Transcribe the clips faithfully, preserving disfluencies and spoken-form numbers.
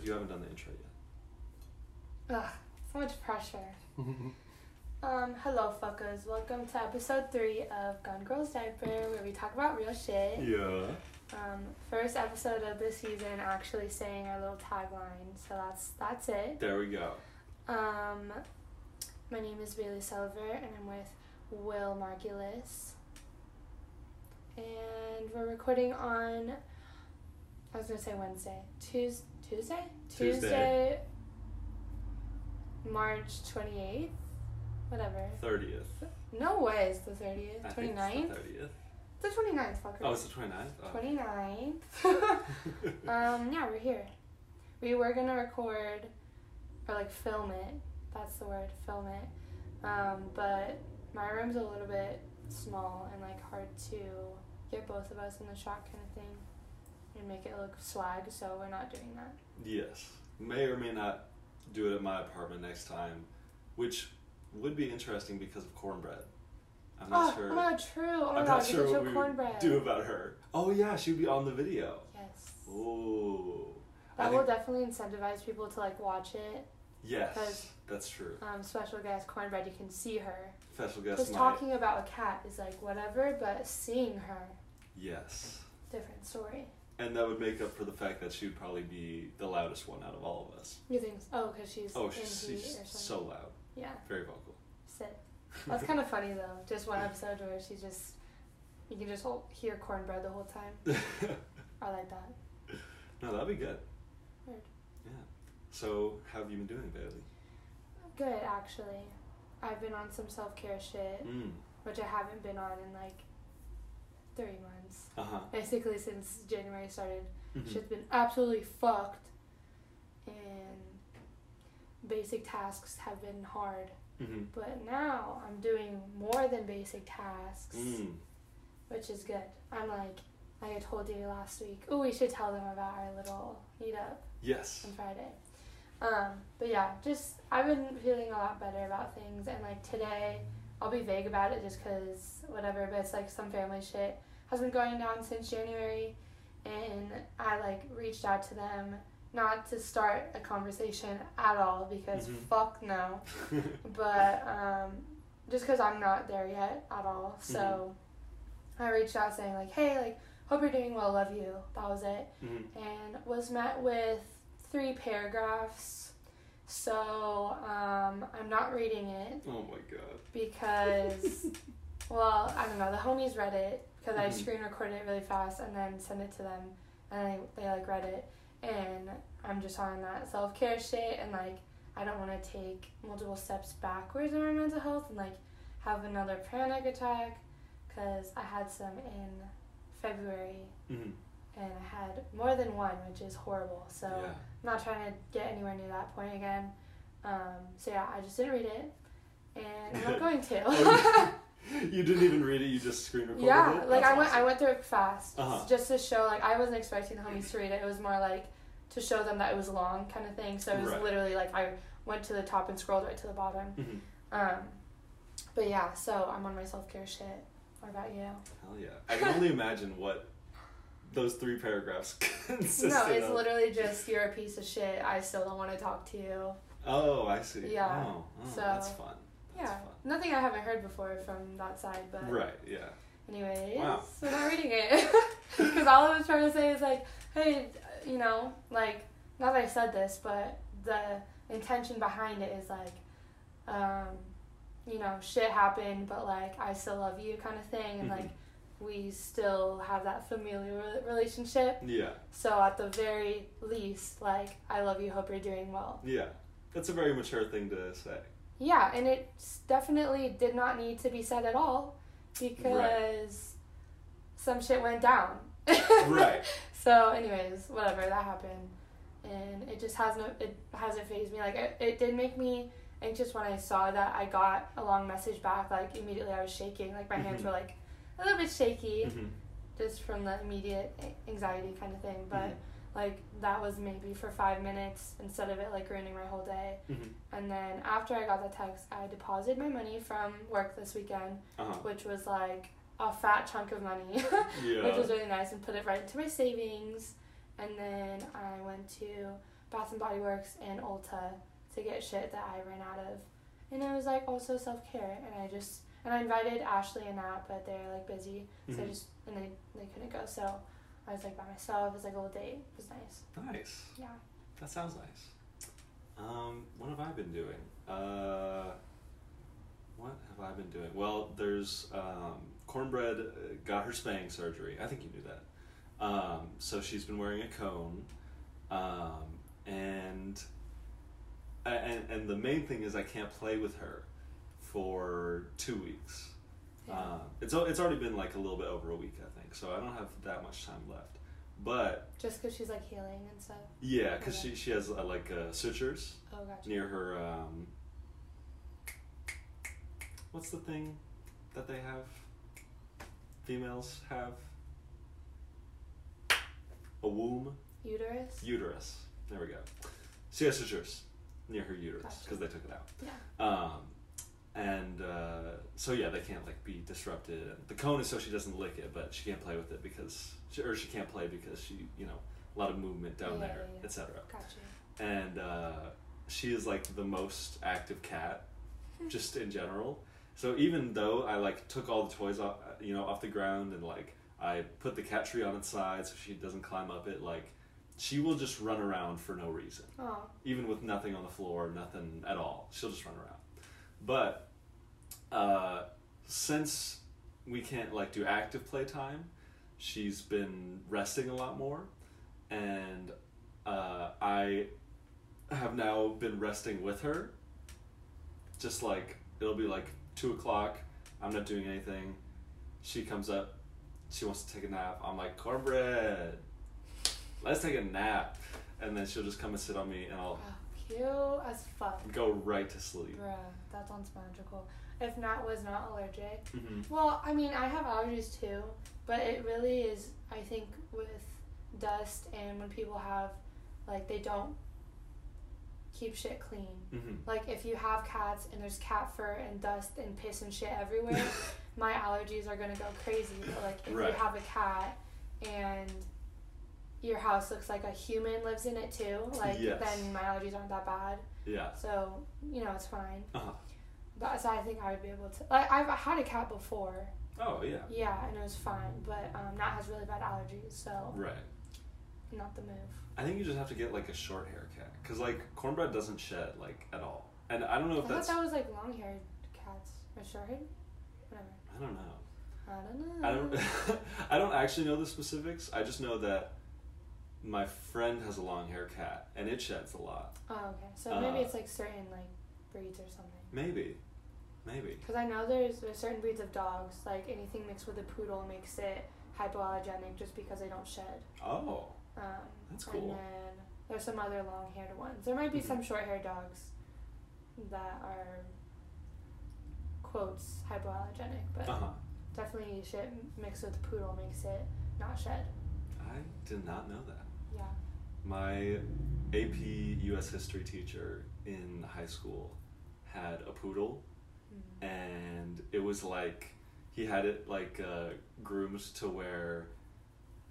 like you haven't done the intro yet. Ugh, so much pressure. um, hello, fuckers. Welcome to episode three of Gun Girls Diaper, where we talk about real shit. Yeah. Um, first episode of the season, actually saying our little tagline. So that's that's it. There we go. Um, my name is Bailey Sullivan, and I'm with Will Margulis, and we're recording on. I was gonna say Wednesday, Tuesday, Tuesday, Tuesday, Tuesday March twenty eighth, whatever. Thirtieth. No way, it's the thirtieth. twenty-ninth? Thirtieth. The twenty-ninth, fucker. Oh, it's the twenty-ninth? Oh. twenty-ninth. um, yeah, we're here. We were going to record, or like film it. That's the word, film it. Um, but my room's a little bit small and like hard to get both of us in the shot kind of thing and make it look swag, so we're not doing that. Yes. May or may not do it at my apartment next time, which would be interesting because of cornbread. I'm not oh, sure. Oh, true. Oh, I'm not sure what we cornbread. do about her. Oh, yeah, she'd be on the video. Yes. Oh. That I will definitely incentivize people to, like, watch it. Yes, that's true. Um, special guest Cornbread, you can see her. Special guest Because talking about a cat is, like, whatever, but seeing her. Yes. Different story. And that would make up for the fact that she would probably be the loudest one out of all of us. You think so? Oh, because she's Oh, she's, she's so loud. Yeah. Very vocal. Sit. That's kind of funny though. Just one episode where she just, you can just hold, hear cornbread the whole time. I like that. No, that'd be good. Weird. Yeah. So, how have you been doing, Bailey? Good, actually. I've been on some self care shit, mm. which I haven't been on in like three months. Uh huh. Basically, since January started, mm-hmm. shit's been absolutely fucked, and basic tasks have been hard. Mm-hmm. But now I'm doing more than basic tasks, mm. which is good. I'm like, like I told you last week. Oh, we should tell them about our little meetup. Yes. On Friday. Um, but yeah, just I've been feeling a lot better about things. And like today, I'll be vague about it just because whatever. But it's like some family shit has been going down since January, and I like reached out to them. Not to start a conversation at all, because mm-hmm. fuck no. But um, just because I'm not there yet at all. So mm-hmm. I reached out saying, like, hey, like, hope you're doing well, love you. That was it. Mm-hmm. And was met with three paragraphs. So um, I'm not reading it. Oh, my God. Because, well, I don't know. The homies read it because mm-hmm. I screen recorded it really fast and then sent it to them. And they, they like, read it. And I'm just on that self-care shit, and, like, I don't want to take multiple steps backwards in my mental health and, like, have another panic attack, because I had some in February, mm-hmm. and I had more than one, which is horrible. So yeah. I'm not trying to get anywhere near that point again. Um, so, yeah, I just didn't read it, and I'm not going to. Oh, you, you didn't even read it? You just screen recorded yeah, it? Yeah, like, I went, awesome. I went through it fast, uh-huh. just to show, like, I wasn't expecting the homies to read it. It was more like... to show them that it was long kind of thing. So it was right. literally like I went to the top and scrolled right to the bottom. Mm-hmm. Um, but yeah, so I'm on my self-care shit. What about you? Hell yeah. I can only imagine what those three paragraphs consisted of. No, it's of. literally just you're a piece of shit. I still don't want to talk to you. Oh, I see. Yeah. Oh, oh so, that's fun. That's yeah. fun. Nothing I haven't heard before from that side. But right, yeah. Anyways, wow. we're not reading it. Because all I was trying to say is like, hey... you know, like, not that I said this, but the intention behind it is, like, um, you know, shit happened, but, like, I still love you kind of thing, and, mm-hmm. like, we still have that familial relationship. Yeah. So, at the very least, like, I love you, hope you're doing well. Yeah. That's a very mature thing to say. Yeah, and it definitely did not need to be said at all, because right. some shit went down. Right. So, anyways, whatever, that happened, and it just has no, it hasn't phased me, like, it, it did make me anxious when I saw that I got a long message back, like, immediately I was shaking, like, my mm-hmm. hands were, like, a little bit shaky, mm-hmm. just from the immediate anxiety kind of thing, but, mm-hmm. like, that was maybe for five minutes, instead of it, like, ruining my whole day, mm-hmm. and then after I got the text, I deposited my money from work this weekend, uh-huh. which was, like, a fat chunk of money, yeah. which was really nice, and put it right into my savings. And then I went to Bath and Body Works and Ulta to get shit that I ran out of. And it was like also self-care, and I just and I invited Ashley and Nat, but they're like busy, so mm-hmm. I just and they they couldn't go, so I was like by myself. It was like a little date. It was nice. Nice. Yeah. That sounds nice. Um, what have I been doing? Uh, what have I been doing? Well, there's um, Cornbread got her spaying surgery. I think you knew that. Um, so she's been wearing a cone, um, and. And, and the main thing is I can't play with her for two weeks. Yeah. Uh, it's it's already been like a little bit over a week, I think, so I don't have that much time left. But just because she's like healing and stuff. Yeah, because okay. she she has uh, like uh, sutures oh, gotcha. near her. Um, what's the thing that they have? Females have a womb. Uterus. Uterus. There we go. She has sutures. Near her uterus, because they took it out. Yeah. Um, and uh, so yeah, they can't like be disrupted. The cone is so she doesn't lick it, but she can't play with it because, she, or she can't play because she, you know, a lot of movement down yeah, there, yeah, yeah. et cetera. Gotcha. And uh, she is like the most active cat, just in general. So even though I like took all the toys off, you know, off the ground and like I put the cat tree on its side so she doesn't climb up it, like. She will just run around for no reason. Aww. Even with nothing on the floor, nothing at all. She'll just run around. But uh, since we can't like do active playtime, she's been resting a lot more. And uh, I have now been resting with her. Just like, it'll be like two o'clock. I'm not doing anything. She comes up. She wants to take a nap. I'm like, Cornbread. Let's take a nap, and then she'll just come and sit on me, and I'll oh, cute as fuck. Go right to sleep. Bruh, that sounds magical. If Nat was not allergic, mm-hmm. well, I mean, I have allergies too, but it really is. I think with dust and when people have, like, they don't keep shit clean. Mm-hmm. Like if you have cats and there's cat fur and dust and piss and shit everywhere, my allergies are gonna go crazy. But like if right. you have a cat and your house looks like a human lives in it too, like yes. then my allergies aren't that bad. Yeah. So, you know, it's fine. Uh-huh. But so I think I would be able to, like, I've had a cat before. Oh, yeah. Yeah, and it was fine, but um, Nat has really bad allergies, so. Right. Not the move. I think you just have to get, like, a short-haired cat, because, like, Cornbread doesn't shed, like, at all. And I don't know if I that's... I thought that was, like, long-haired cats, or short-haired? Whatever. I don't know. I don't know. I don't, I don't actually know the specifics. I just know that my friend has a long haired cat, and it sheds a lot. Oh, okay. So maybe uh, it's like certain like breeds or something. Maybe, maybe. Because I know there's there's certain breeds of dogs. Like anything mixed with a poodle makes it hypoallergenic just because they don't shed. Oh. Um, that's cool. And then there's some other long haired ones. There might be mm-hmm. some short haired dogs that are quotes hypoallergenic, but uh-huh. definitely shit mixed with a poodle makes it not shed. I did not know that. Yeah. My A P U S history teacher in high school had a poodle, mm-hmm. and it was like he had it like uh, groomed to where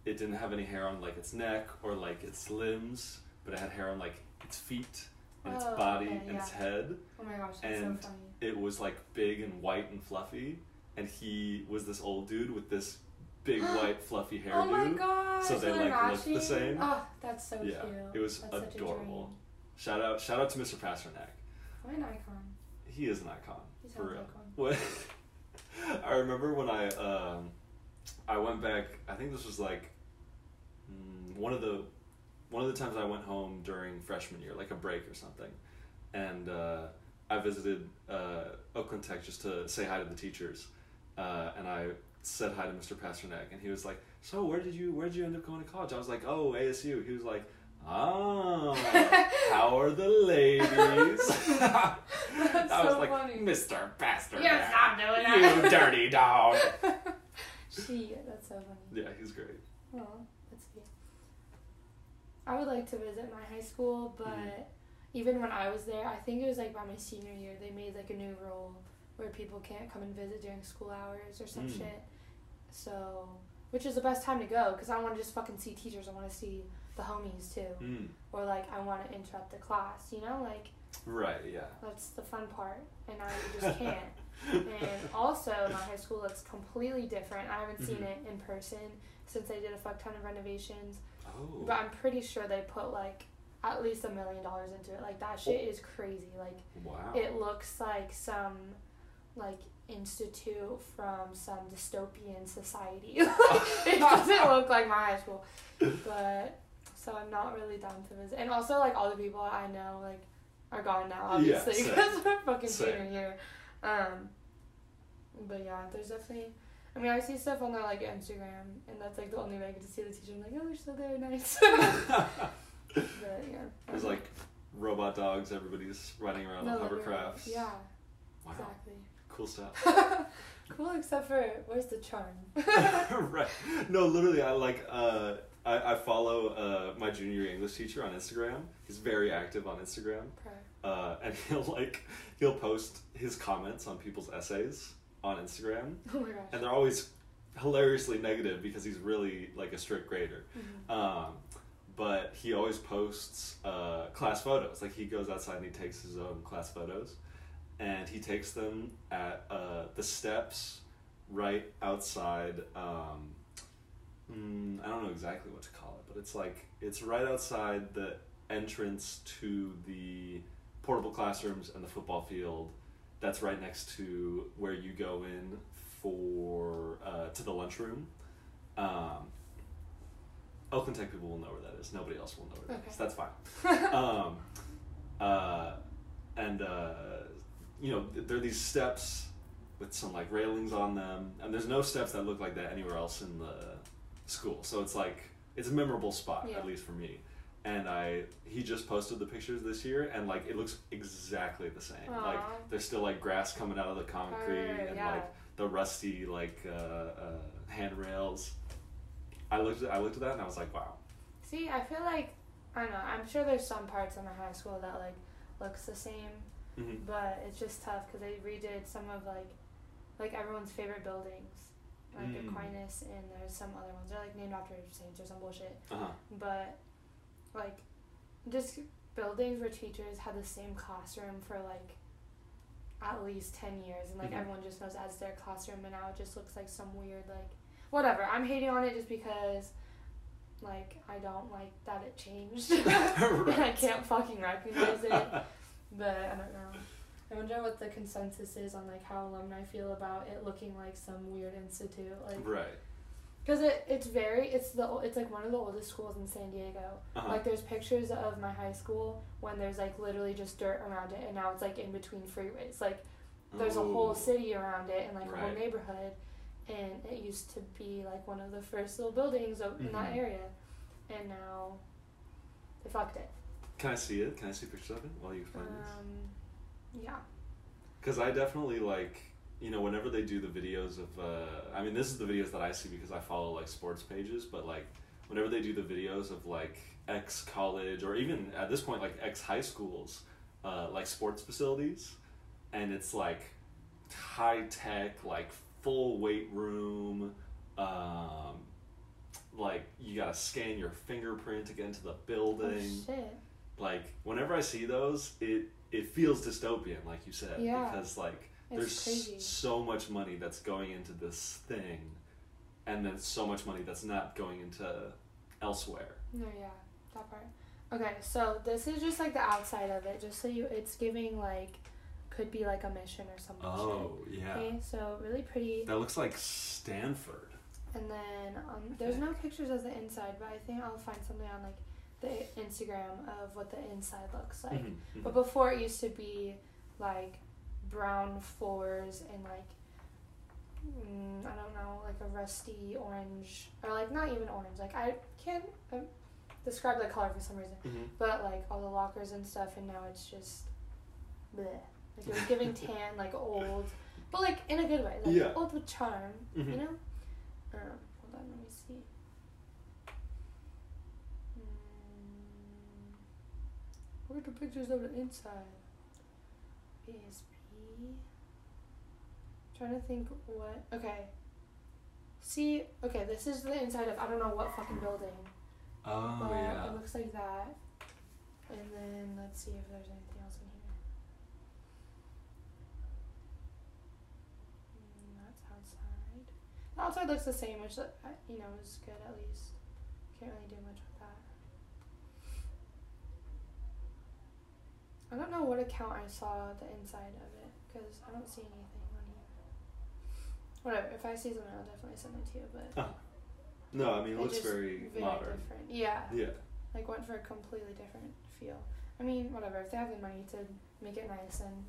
it didn't have any hair on like its neck or like its limbs, but it had hair on like its feet and oh, its body okay, and yeah. its head. Oh my gosh, that's and so funny. It was like big and white and fluffy, and he was this old dude with this big white fluffy hairdo. Oh my gosh! So they like look the same. Oh, that's so yeah, cute. It was that's adorable. Shout out, shout out to Mister Pasternak. What an icon. He is an icon. He's for real. What? I remember when I um, I went back. I think this was like mm, one of the one of the times I went home during freshman year, like a break or something, and uh, I visited uh, Oakland Tech just to say hi to the teachers, uh, and I. said hi to Mister Pasternak, and he was like, so where did you where did you end up going to college? I was like, oh, A S U. He was like, oh, how are the ladies? I so was like, funny. Mister Pasternak, you stop doing that. You dirty dog. She, that's so funny. Yeah, he's great. Well, that's cute. I would like to visit my high school, but mm-hmm. even when I was there, I think it was like by my senior year, they made like a new rule where people can't come and visit during school hours or some mm. shit. So, which is the best time to go, because I want to just fucking see teachers. I want to see the homies too, mm. or like I want to interrupt the class, you know, like right, yeah, that's the fun part, and I just can't. And also, my high school looks completely different. I haven't mm-hmm. seen it in person since I did a fuck ton of renovations. Oh. But I'm pretty sure they put like at least a million dollars into it. Like that shit oh. is crazy. Like wow. It looks like some like institute from some dystopian society. It doesn't look like my high school. But so I'm not really down to visit. And also like all the people I know like are gone now, obviously, because yeah, we're fucking same. Here. Um, but yeah, there's definitely, I mean, I see stuff on their, like, Instagram, and that's, like, the only way I get to see the teacher. I'm like, oh, you're still there, nice. But, yeah. There's, like, robot dogs, everybody's running around no, on hovercrafts. Yeah, wow. Exactly. Cool stuff. Cool, except for, where's the charm? Right. No, literally, I, like, uh, I, I follow, uh, my junior English teacher on Instagram. He's very active on Instagram. Okay. Uh, and he'll like he'll post his comments on people's essays on Instagram, oh my gosh. And they're always hilariously negative because he's really like a strict grader. Mm-hmm. Um, but he always posts uh, class photos. Like he goes outside and he takes his own class photos, and he takes them at uh, the steps right outside. Um, mm, I don't know exactly what to call it, but it's like it's right outside the entrance to the portable classrooms and the football field that's right next to where you go in for uh, to the lunchroom. Um, Oakland Tech people will know where that is. Nobody else will know where that okay. is. That's fine. um, uh, and uh, you know, there are these steps with some like railings on them, and there's no steps that look like that anywhere else in the school. So it's like it's a memorable spot, yeah. at least for me. And I, he just posted the pictures this year, and like it looks exactly the same. Aww. Like there's still like grass coming out of the concrete, uh, and yeah. like the rusty like uh, uh, handrails. I looked, at, I looked at that, and I was like, wow. See, I feel like I don't know. I'm sure there's some parts of my high school that like looks the same, mm-hmm. but it's just tough because they redid some of like, like everyone's favorite buildings. Like mm. Aquinas, and there's some other ones. They're like named after saints or some bullshit. Uh-huh. But. Like, just buildings where teachers had the same classroom for, like, at least ten years. And, like, mm-hmm. everyone just knows as their classroom. And now it just looks like some weird, like, whatever. I'm hating on it just because, like, I don't like that it changed. And I can't fucking recognize it. But I don't know. I wonder what the consensus is on, like, how alumni feel about it looking like some weird institute. Like, right. Because it, it's very, it's the it's like one of the oldest schools in San Diego. Uh-huh. Like there's pictures of my high school when there's like literally just dirt around it, and now it's like in between freeways. Like there's Ooh. A whole city around it and like right. a whole neighborhood, and it used to be like one of the first little buildings mm-hmm. in that area, and now they fucked it. Can I see it? Can I see pictures of it while you find um, this? Yeah. Because I definitely like... You know, whenever they do the videos of, uh, I mean, this is the videos that I see because I follow, like, sports pages, but, like, whenever they do the videos of, like, ex-college or even, at this point, like, ex-high schools, uh, like, sports facilities, and it's, like, high-tech, like, full weight room, um, like, you gotta scan your fingerprint to get into the building. Oh, shit. Like, whenever I see those, it, it feels dystopian, like you said, yeah. because, like, It's There's crazy. So much money that's going into this thing, and then so much money that's not going into elsewhere. No, yeah, that part. Okay, so this is just like the outside of it, just so you, it's giving like, could be like a mission or something. Oh, shit. Yeah. Okay, so really pretty. That looks like Stanford. And then, um, there's no pictures of the inside, but I think I'll find something on like the Instagram of what the inside looks like. Mm-hmm. But before it used to be like, brown floors and like mm, I don't know, like a rusty orange, or like not even orange, like I can't uh, describe the color for some reason, mm-hmm. but like all the lockers and stuff, and now it's just bleh. Like it was giving tan, like old, but like in a good way, like yeah. old with charm, mm-hmm. you know. Um, hold on, let me see. Mm, where are the pictures of the inside? Is trying to think what okay see okay this is the inside of I don't know what fucking building, Oh, but yeah. It looks like that. And then let's see if there's anything else in here. And that's outside. The outside looks the same, which, you know, is good at least. Can't really do much with that. I don't know what account I saw the inside of it, because I don't see anything on here. Whatever, if I see something, I'll definitely send it to you, but... Huh. No, I mean, it, it looks very, very modern. Different. Yeah. Yeah. Like, went for a completely different feel. I mean, whatever, if they have the money to make it nice, then...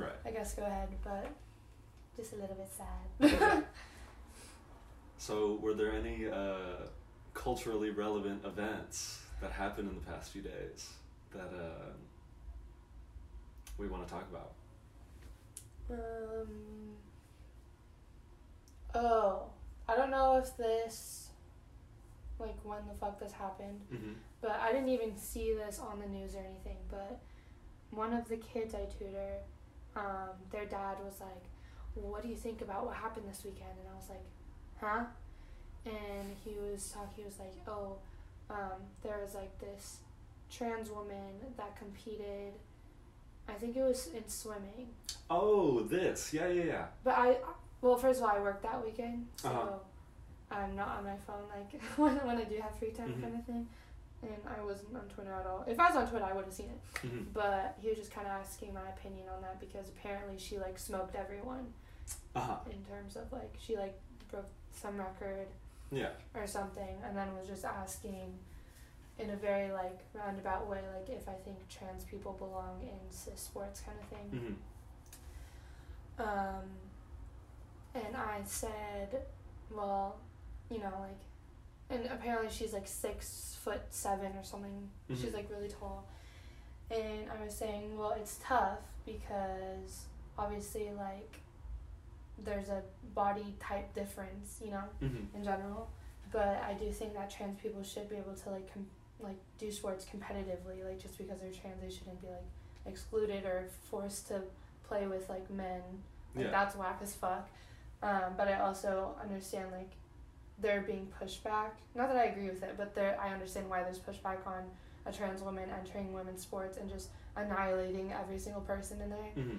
Right. I guess go ahead, but... Just a little bit sad. Okay. So, were there any uh, culturally relevant events that happened in the past few days that... Uh, we want to talk about? Um, oh, I don't know if this, like, when the fuck this happened, mm-hmm. but I didn't even see this on the news or anything, but one of the kids I tutor, um, their dad was like, well, what do you think about what happened this weekend? And I was like, huh? And he was talking, he was like, oh, um, there was, like, this trans woman that competed, I think it was in swimming. Oh, this. Yeah, yeah, yeah. But I, well, first of all, I worked that weekend, so uh-huh. I'm not on my phone, like, when, when I do have free time mm-hmm. kind of thing. And I wasn't on Twitter at all. If I was on Twitter, I would have seen it. Mm-hmm. But he was just kind of asking my opinion on that, because apparently she, like, smoked everyone uh-huh. in terms of, like, she, like, broke some record yeah. or something, and then was just asking... in a very, like, roundabout way, like, if I think trans people belong in cis sports kind of thing. Mm-hmm. Um, and I said, well, you know, like, and apparently she's, like, six foot seven or something. Mm-hmm. She's, like, really tall. And I was saying, well, it's tough because, obviously, like, there's a body type difference, you know, mm-hmm. in general. But I do think that trans people should be able to, like, com- like do sports competitively. Like, just because they're trans, they shouldn't be, like, excluded or forced to play with, like, men. Like, yeah. That's whack as fuck. Um, but I also understand, like, they're being pushed back. Not that I agree with it, but there I understand why there's pushback on a trans woman entering women's sports and just annihilating every single person in there. Mm-hmm.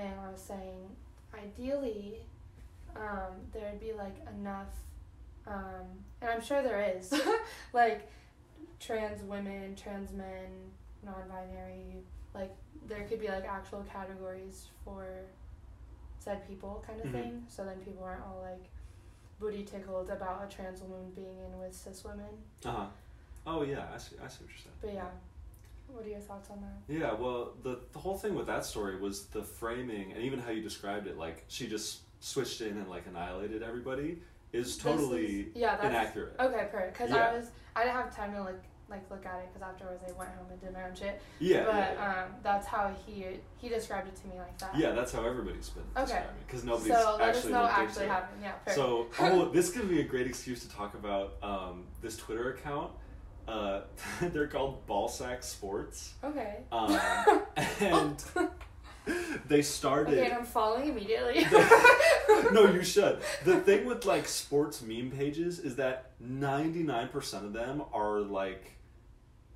And I was saying, ideally, um, there would be, like, enough... Um, and I'm sure there is, like, trans women, trans men, non-binary, like, there could be, like, actual categories for said people kind of mm-hmm. thing, so then people aren't all, like, booty tickled about a trans woman being in with cis women. Uh-huh. Oh, yeah, I see, I see what you're saying. But, yeah, what are your thoughts on that? Yeah, well, the, the whole thing with that story was the framing, and even how you described it, like, she just switched in and, like, annihilated everybody. Is totally is, yeah, that's, inaccurate. Okay, perfect. Because yeah. I was, I didn't have time to like, like look at it because afterwards I went home and did my own shit. Yeah, but yeah, yeah. Um, that's how he he described it to me like that. Yeah, that's how everybody's been okay. describing it because nobody's so actually let us know actually happened. Yeah, perfect. So, oh, this could be a great excuse to talk about um, this Twitter account. Uh, they're called Ballsack Sports. Okay. Um, and. They started... Okay, and I'm following immediately. They, no, you should. The thing with, like, sports meme pages is that ninety-nine percent of them are, like,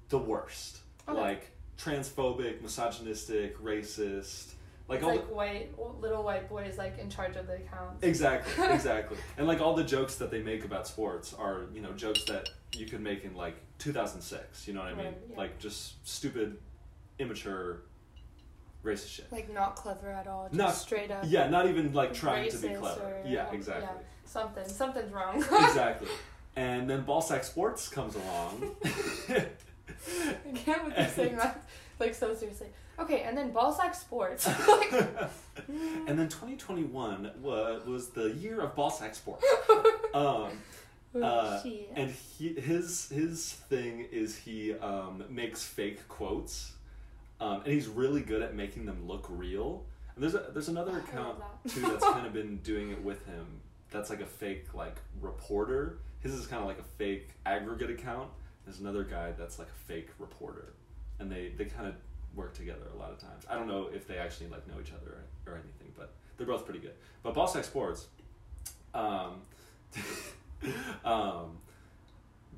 the worst. Okay. Like, transphobic, misogynistic, racist. Like, it's all like the, white, little white boys, like, in charge of the account. Exactly, exactly. And, like, all the jokes that they make about sports are, you know, jokes that you could make in, like, two thousand six. You know what I mean? Right, yeah. Like, just stupid, immature... racist shit. Like, not clever at all. Just not, straight up. Yeah, not even, like, trying to be clever. Or, yeah, exactly. Yeah, something. Something's wrong. Exactly. And then Ballsack Sports comes along. I can't believe you're saying that, like, so seriously. Okay, and then Ballsack Sports. Like, and then twenty twenty-one was, was the year of Ballsack Sports. Um, Ooh, uh, shit. And he, his, his thing is he um, makes fake quotes. Um, and he's really good at making them look real. And there's a, there's another account that. too that's kind of been doing it with him. That's like a fake like reporter. His is kind of like a fake aggregate account. There's another guy that's like a fake reporter, and they, they kind of work together a lot of times. I don't know if they actually like know each other or, or anything, but they're both pretty good. But Ballsack Sports, um, um,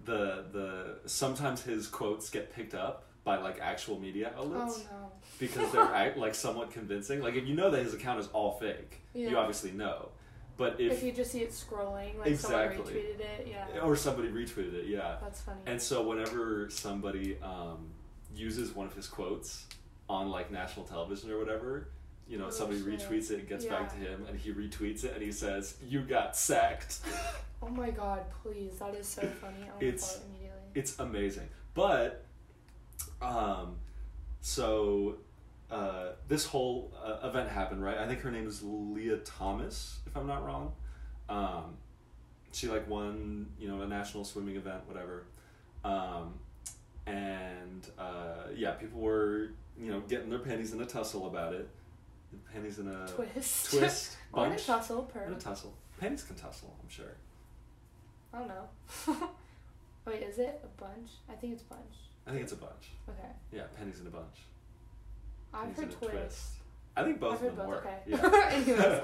the the sometimes his quotes get picked up by like actual media outlets. Oh no. Because they're like somewhat convincing. Like if you know that his account is all fake, yeah. you obviously know. But if, if you just see it scrolling, like exactly. someone retweeted it, yeah. Or somebody retweeted it, yeah. That's funny. And so whenever somebody um, uses one of his quotes on like national television or whatever, you know, oh, somebody shit. retweets it, it gets yeah. back to him, and he retweets it, and he says, "You got sacked." Oh my god, please. That is so funny. I want to follow it immediately. It's amazing. But, um, so... Uh, this whole uh, event happened, right? I think her name is Leah Thomas, if I'm not wrong. Um, she like won, you know, a national swimming event, whatever. Um, and uh, yeah, people were, you know, getting their panties in a tussle about it. Panties in a twist, twist, bunch. Or in a tussle, per. In a tussle, panties can tussle, I'm sure. I don't know. Wait, is it a bunch? I think it's bunch. I think it's a bunch. Okay. Yeah, panties in a bunch. I've heard twist. twist. I think both I've heard of them both. work. Okay. Yeah. Anyways,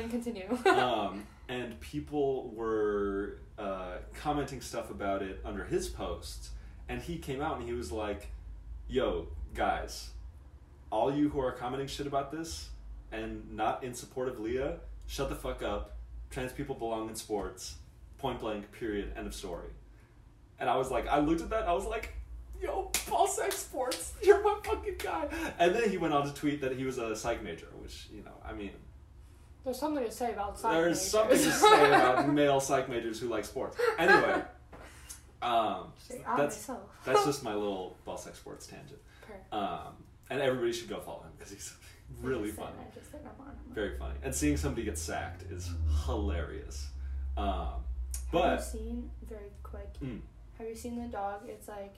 and continue. um, and people were uh, commenting stuff about it under his posts, and he came out and he was like, "Yo, guys, all you who are commenting shit about this and not in support of Leah, shut the fuck up. Trans people belong in sports. Point blank. Period. End of story." And I was like, I looked at that, and I was like, yo, Ballsack Sports, you're my fucking guy. And then he went on to tweet that he was a psych major, which, you know, I mean... There's something to say about psych there's majors. There's something to say about male psych majors who like sports. Anyway, um, See, that's, that's just my little Ballsack Sports tangent. Um, and everybody should go follow him, because he's really funny. Very funny. And seeing somebody get sacked is hilarious. Um, but, have you seen, very quick, mm, have you seen the dog? It's like...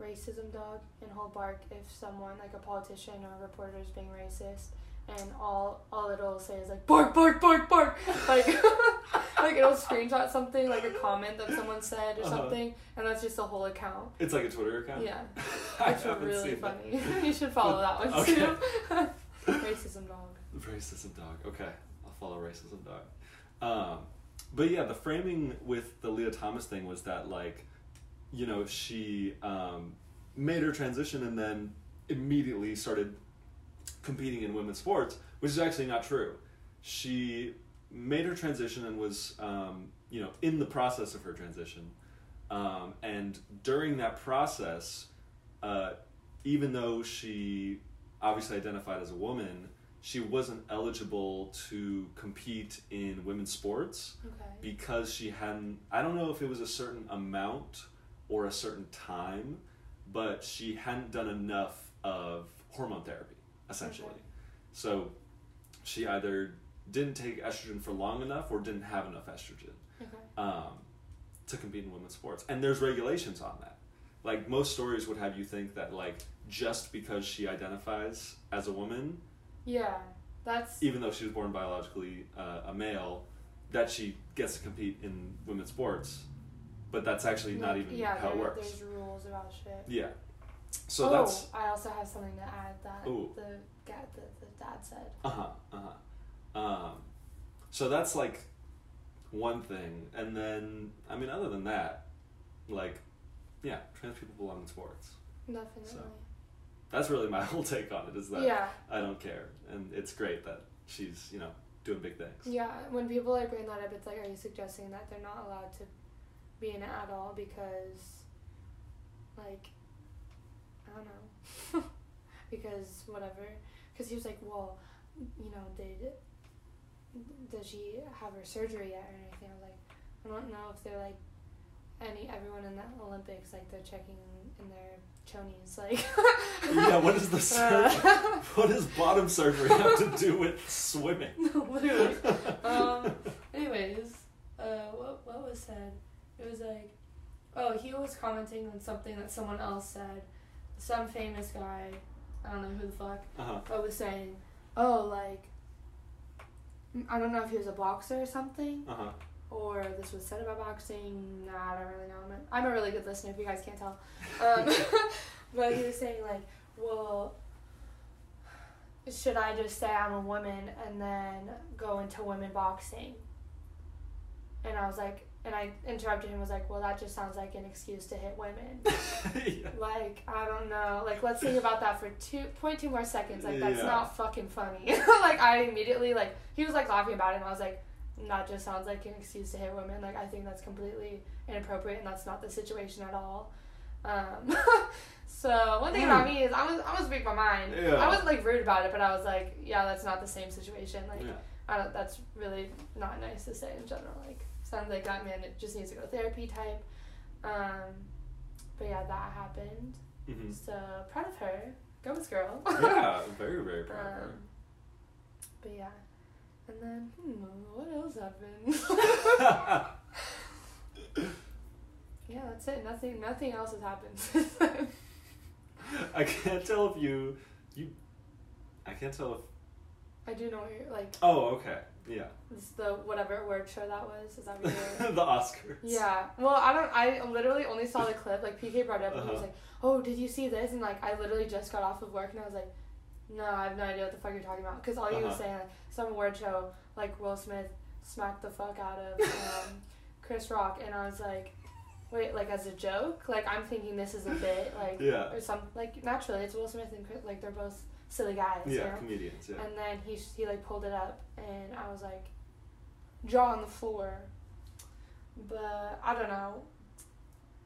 racism dog, and he'll bark if someone like a politician or a reporter is being racist, and all all it'll say is like bark bark bark bark, like like it'll screenshot something like a comment that someone said or uh-huh. something, and that's just the whole account. It's like a Twitter account. Yeah, it's really funny. You should follow that one okay. too. Racism dog. Racism dog. Okay, I'll follow racism dog. Um, but yeah, the framing with the Leah Thomas thing was that like, you know, she um, made her transition and then immediately started competing in women's sports, which is actually not true. She made her transition and was, um, you know, in the process of her transition. Um, and during that process, uh, even though she obviously identified as a woman, she wasn't eligible to compete in women's sports okay. because she hadn't, I don't know if it was a certain amount or a certain time, but she hadn't done enough of hormone therapy, essentially. Okay. So she either didn't take estrogen for long enough or didn't have enough estrogen okay. um, to compete in women's sports. And there's regulations on that. Like most stories would have you think that like just because she identifies as a woman, yeah, that's even though she was born biologically uh, a male, that she gets to compete in women's sports. But that's actually like, not even yeah, how it works. Yeah, there's rules about shit. Yeah. So oh, that's... I also have something to add that ooh. the dad the, the dad said. Uh-huh, uh-huh. Um, so that's, like, one thing. And then, I mean, other than that, like, yeah, trans people belong in sports. Definitely. So that's really my whole take on it, is that yeah. I don't care. And it's great that she's, you know, doing big things. Yeah, when people, like, bring that up, it's like, are you suggesting that they're not allowed to... be in it at all because, like, I don't know, because whatever, because he was like, well, you know, did, did she have her surgery yet or anything? I was like, I don't know if they're, like, any, everyone in the Olympics, like, they're checking in their chonies, like. Yeah, what is the surgery, uh, what does bottom surgery have to do with swimming? No, literally. um, anyways, uh, what what was said? It was like, oh, he was commenting on something that someone else said. Some famous guy, I don't know who the fuck, uh-huh. but was saying, oh, like, I don't know if he was a boxer or something, uh-huh. or this was said about boxing. Nah, I don't really know. I'm a, I'm a really good listener, if you guys can't tell. Um, but he was saying, like, well, should I just say I'm a woman and then go into women boxing? And I was like, and I interrupted him and was like, well, that just sounds like an excuse to hit women. Yeah. Like, I don't know. Like, let's think about that for two point two more seconds. Like, that's yeah. not fucking funny. Like, I immediately, like, he was, like, laughing about it, and I was like, that just sounds like an excuse to hit women. Like, I think that's completely inappropriate, and that's not the situation at all. Um, so, one thing mm. about me is I was, I was speaking my mind. Yeah. I wasn't, like, rude about it, but I was like, yeah, that's not the same situation. Like, yeah. I don't, that's really not nice to say in general. Like, sounds like that man just needs to go to therapy type. Um, but yeah, that happened. Mm-hmm. So, proud of her. Go with girl. Yeah, very, very proud um, of her. But yeah. And then, hmm, what else happened? Yeah, that's it. Nothing nothing else has happened. I can't tell if you... you. I can't tell if... I do know what you're, like... Oh, okay. Yeah. It's the whatever award show that was. Is that what you were? The Oscars. Yeah. Well, I don't... I literally only saw the clip. Like, P K brought it up, uh-huh. and he was like, oh, did you see this? And, like, I literally just got off of work, and I was like, no, I have no idea what the fuck you're talking about. Because all uh-huh. you were saying, like, some award show, like, Will Smith smacked the fuck out of um, Chris Rock. And I was like... Wait, like, as a joke? Like, I'm thinking this is a bit, like, yeah. or some, like, naturally, it's Will Smith and Chris, like, they're both silly guys, yeah, you know? Comedians, yeah. And then he, he, like, pulled it up, and I was, like, jaw on the floor. But, I don't know,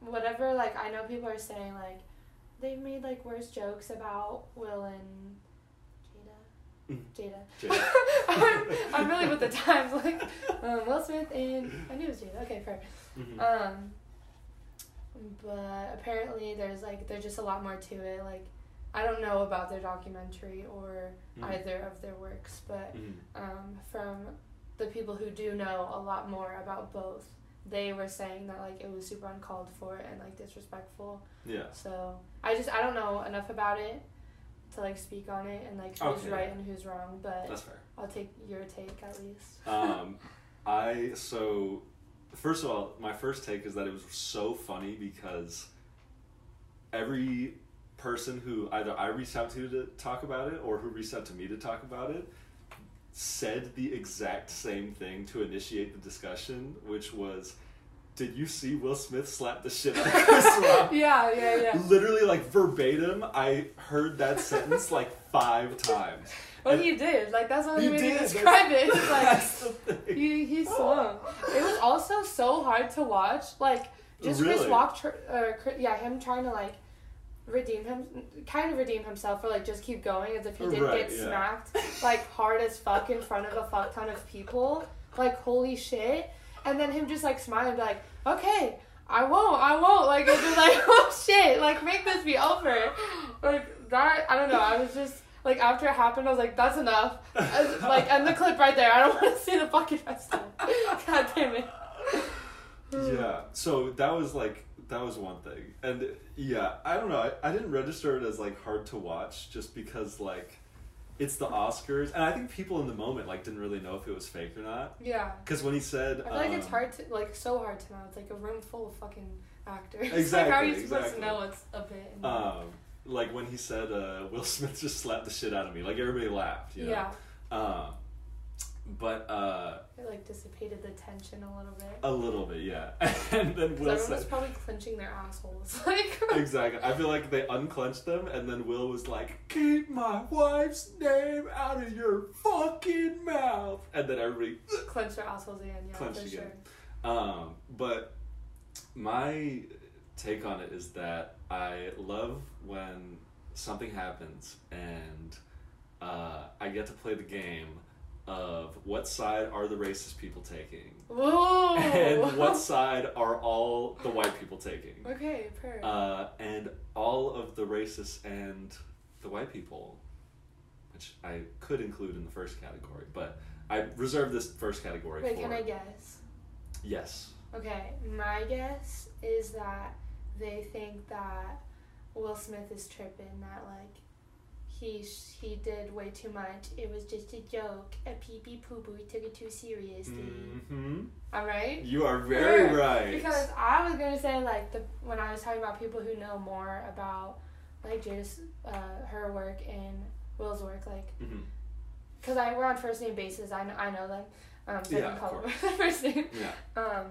whatever, like, I know people are saying, like, they've made, like, worse jokes about Will and Jada. Jada. Jada. I'm, I'm really with the times, like, um, Will Smith and, I knew it was Jada, okay, fair. Mm-hmm. Um... But apparently there's, like, there's just a lot more to it. Like, I don't know about their documentary or mm. either of their works, but mm. um, from the people who do know a lot more about both, they were saying that, like, it was super uncalled for and, like, disrespectful. Yeah. So I just, I don't know enough about it to, like, speak on it and, like, who's okay. right and who's wrong, but that's fair. I'll take your take at least. um, I, so... First of all, my first take is that it was so funny because every person who either I reached out to to talk about it or who reached out to me to talk about it said the exact same thing to initiate the discussion, which was, did you see Will Smith slap the shit out of Chris Rock? Yeah, yeah, yeah. Literally, like, verbatim, I heard that sentence, like, five times. Well, he did. Like, that's what he made me describe it. It's like, that's the thing. He, he swung. It was also so hard to watch. Like, just really? Chris Rock, tr- uh, Chris, yeah, him trying to, like, redeem him, kind of redeem himself, or, like, just keep going as if he did right, get yeah. smacked, like, hard as fuck in front of a fuck ton of people. Like, holy shit. And then him just, like, smiling and be like, okay, I won't, I won't. Like, it's just like, oh, shit, like, make this be over. Like, that, I don't know, I was just... Like, after it happened, I was like, that's enough. As, like, end the clip right there. I don't want to see the fucking rest of it. God damn it. Yeah. So, that was, like, that was one thing. And, yeah, I don't know. I, I didn't register it as, like, hard to watch just because, like, it's the Oscars. And I think people in the moment, like, didn't really know if it was fake or not. Yeah. Because when he said... I feel like um, it's hard to, like, so hard to know. It's, like, a room full of fucking actors. Exactly. Like, how are you exactly. supposed to know it's a bit? In the um... Room? Like, when he said, uh, Will Smith just slapped the shit out of me. Like, everybody laughed, you know? Yeah. Um, but, uh... It, like, dissipated the tension a little bit. A little bit, yeah. And then Will said... everyone was probably clenching their assholes. Like... Exactly. I feel like they unclenched them, and then Will was like, keep my wife's name out of your fucking mouth! And then everybody... clenched their assholes again, yeah, clenched for again. Sure. Um, but my... take on it is that I love when something happens and uh, I get to play the game of what side are the racist people taking. Ooh. And what side are all the white people taking. Okay, perfect. Uh, and all of the racists and the white people, which I could include in the first category, but I reserve this first category Wait, for... Wait, can I guess? Yes. Okay, my guess is that they think that Will Smith is tripping, that, like, he sh- he did way too much. It was just a joke, a pee-pee poo-poo. He took it too seriously. Mm-hmm. All right? You are very sure. right. Because I was going to say, like, the when I was talking about people who know more about, like, Jada's, uh, her work and Will's work, like, mm-hmm. because I we're on first name basis. I know I know them. Um, so yeah, I can call them first name. Yeah. Um,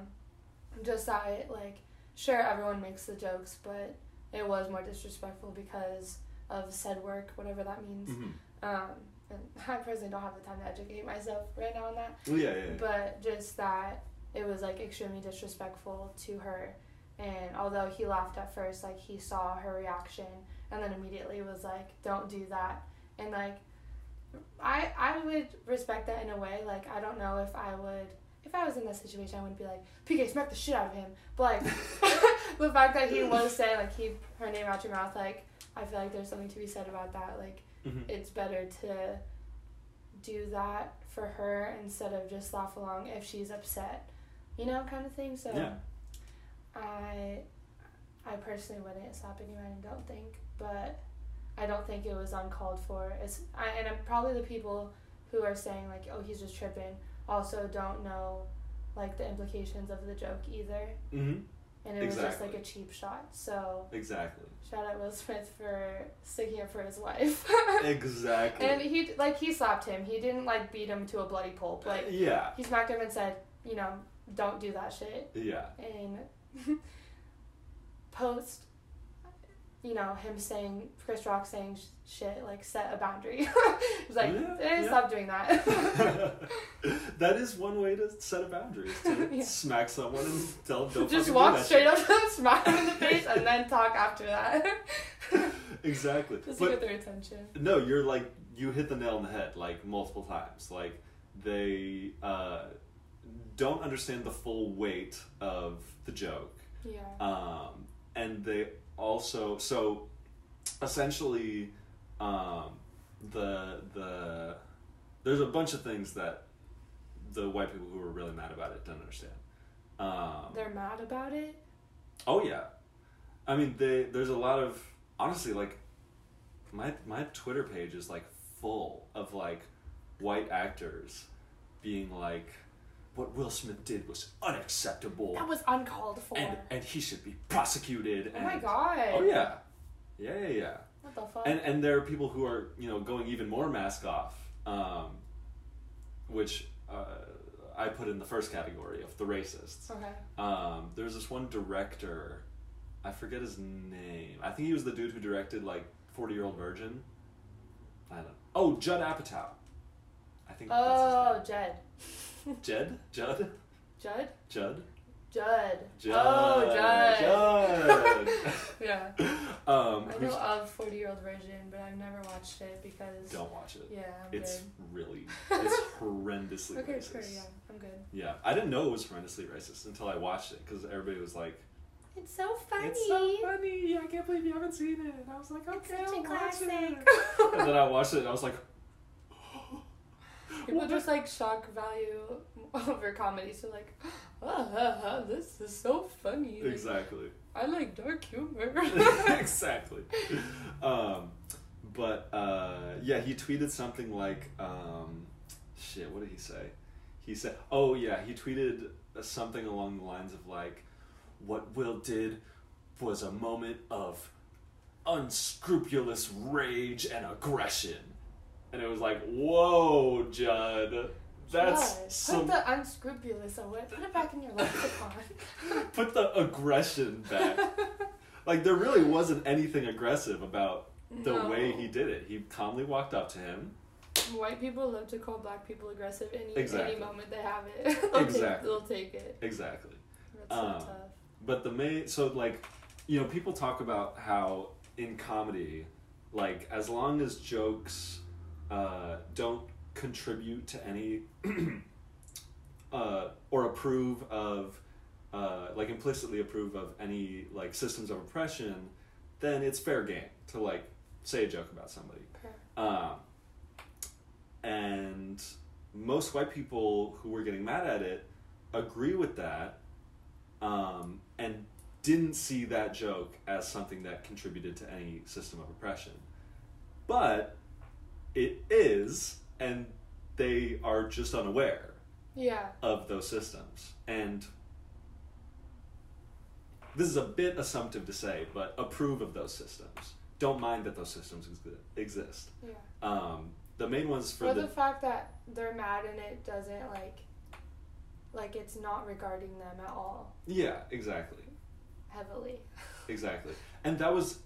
just that it, like, sure, everyone makes the jokes, but it was more disrespectful because of said work, whatever that means. Mm-hmm. Um, and I personally don't have the time to educate myself right now on that. Yeah, yeah, yeah. But just that it was, like, extremely disrespectful to her. And although he laughed at first, like, he saw her reaction and then immediately was like, don't do that. And, like, I I would respect that in a way. Like, I don't know if I would... If I was in that situation, I wouldn't be like, P K, smack the shit out of him. But, like, the fact that he was saying, like, keep her name out your mouth, like, I feel like there's something to be said about that. Like, mm-hmm. It's better to do that for her instead of just laugh along if she's upset. You know, kind of thing. So, yeah. I I personally wouldn't slap anyone, I don't think. But I don't think it was uncalled for. It's, I, and I'm probably the people who are saying, like, oh, he's just tripping, also don't know, like, the implications of the joke either. Mm-hmm. And it exactly. was just, like, a cheap shot, so... Exactly. Shout out Will Smith for sticking up for his wife. Exactly. And he, like, he slapped him. He didn't, like, beat him to a bloody pulp. Like, uh, yeah. He smacked him and said, you know, don't do that shit. Yeah. And post, you know, him saying, Chris Rock saying sh- shit, like, set a boundary. He's like, yeah, eh, yeah. Stop doing that. That is one way to set a boundary, is to yeah. smack someone and tell them, don't just walk straight shit. Up to them, smack them in the face, and then talk after that. Exactly. Just but, to get their attention. No, you're like, you hit the nail on the head, like, multiple times. Like, they uh, don't understand the full weight of the joke. Yeah. Um, and they... Also, so essentially, um, the the there's a bunch of things that the white people who were really mad about it don't understand. Um, They're mad about it? Oh yeah, I mean, they, there's a lot of, honestly, like, my my Twitter page is, like, full of, like, white actors being like, what Will Smith did was unacceptable. That was uncalled for. And, and he should be prosecuted. Oh, and, my God. Oh, yeah. Yeah, yeah, yeah. What the fuck? And, and there are people who are, you know, going even more mask off, um, which uh, I put in the first category of the racists. Okay. Um, there's this one director. I forget his name. I think he was the dude who directed, like, forty-year-old Virgin. I don't know. Oh, Judd Apatow. I think oh, that's his name. Jed. Jed? Judd? Judd? Judd? Judd. Judd. Oh, Judd. Judd. Yeah. Um, I know of forty-year-old Virgin, but I've never watched it because... Don't watch it. Yeah, I'm it's good. Really... It's horrendously okay, racist. Okay, yeah. I'm good. Yeah. I didn't know it was horrendously racist until I watched it because everybody was like... It's so funny. It's so funny. I can't believe you haven't seen it. And I was like, okay, I'll watch it. And then I watched it and I was like... People what? Just, like, shock value over comedy. So, like, oh, oh, oh, this is so funny. Exactly. Like, I like dark humor. Exactly. Um, but, uh, yeah, he tweeted something like, um, shit, what did he say? He said, oh, yeah, he tweeted something along the lines of, like, what Will did was a moment of unscrupulous rage and aggression. And it was like, whoa, Judd. That's Judd, some... Put the unscrupulous away. Put it back in your lexicon. Put the aggression back. Like, there really wasn't anything aggressive about the no. way he did it. He calmly walked up to him. White people love to call black people aggressive any, exactly. any moment they have it. They'll exactly. Take, they'll take it. Exactly. That's um, so tough. But the main... So, like, you know, people talk about how in comedy, like, as long as jokes... Uh, don't contribute to any uh, or approve of uh, like implicitly approve of any like systems of oppression, then it's fair game to like say a joke about somebody. Okay. Um, and most white people who were getting mad at it agree with that um, and didn't see that joke as something that contributed to any system of oppression. But it is, and they are just unaware yeah. of those systems. And this is a bit assumptive to say, but approve of those systems. Don't mind that those systems ex- exist. Yeah. Um, the main ones for, for the, the fact that they're mad and it doesn't like like it's not regarding them at all. Yeah, exactly. Heavily. Exactly. And that was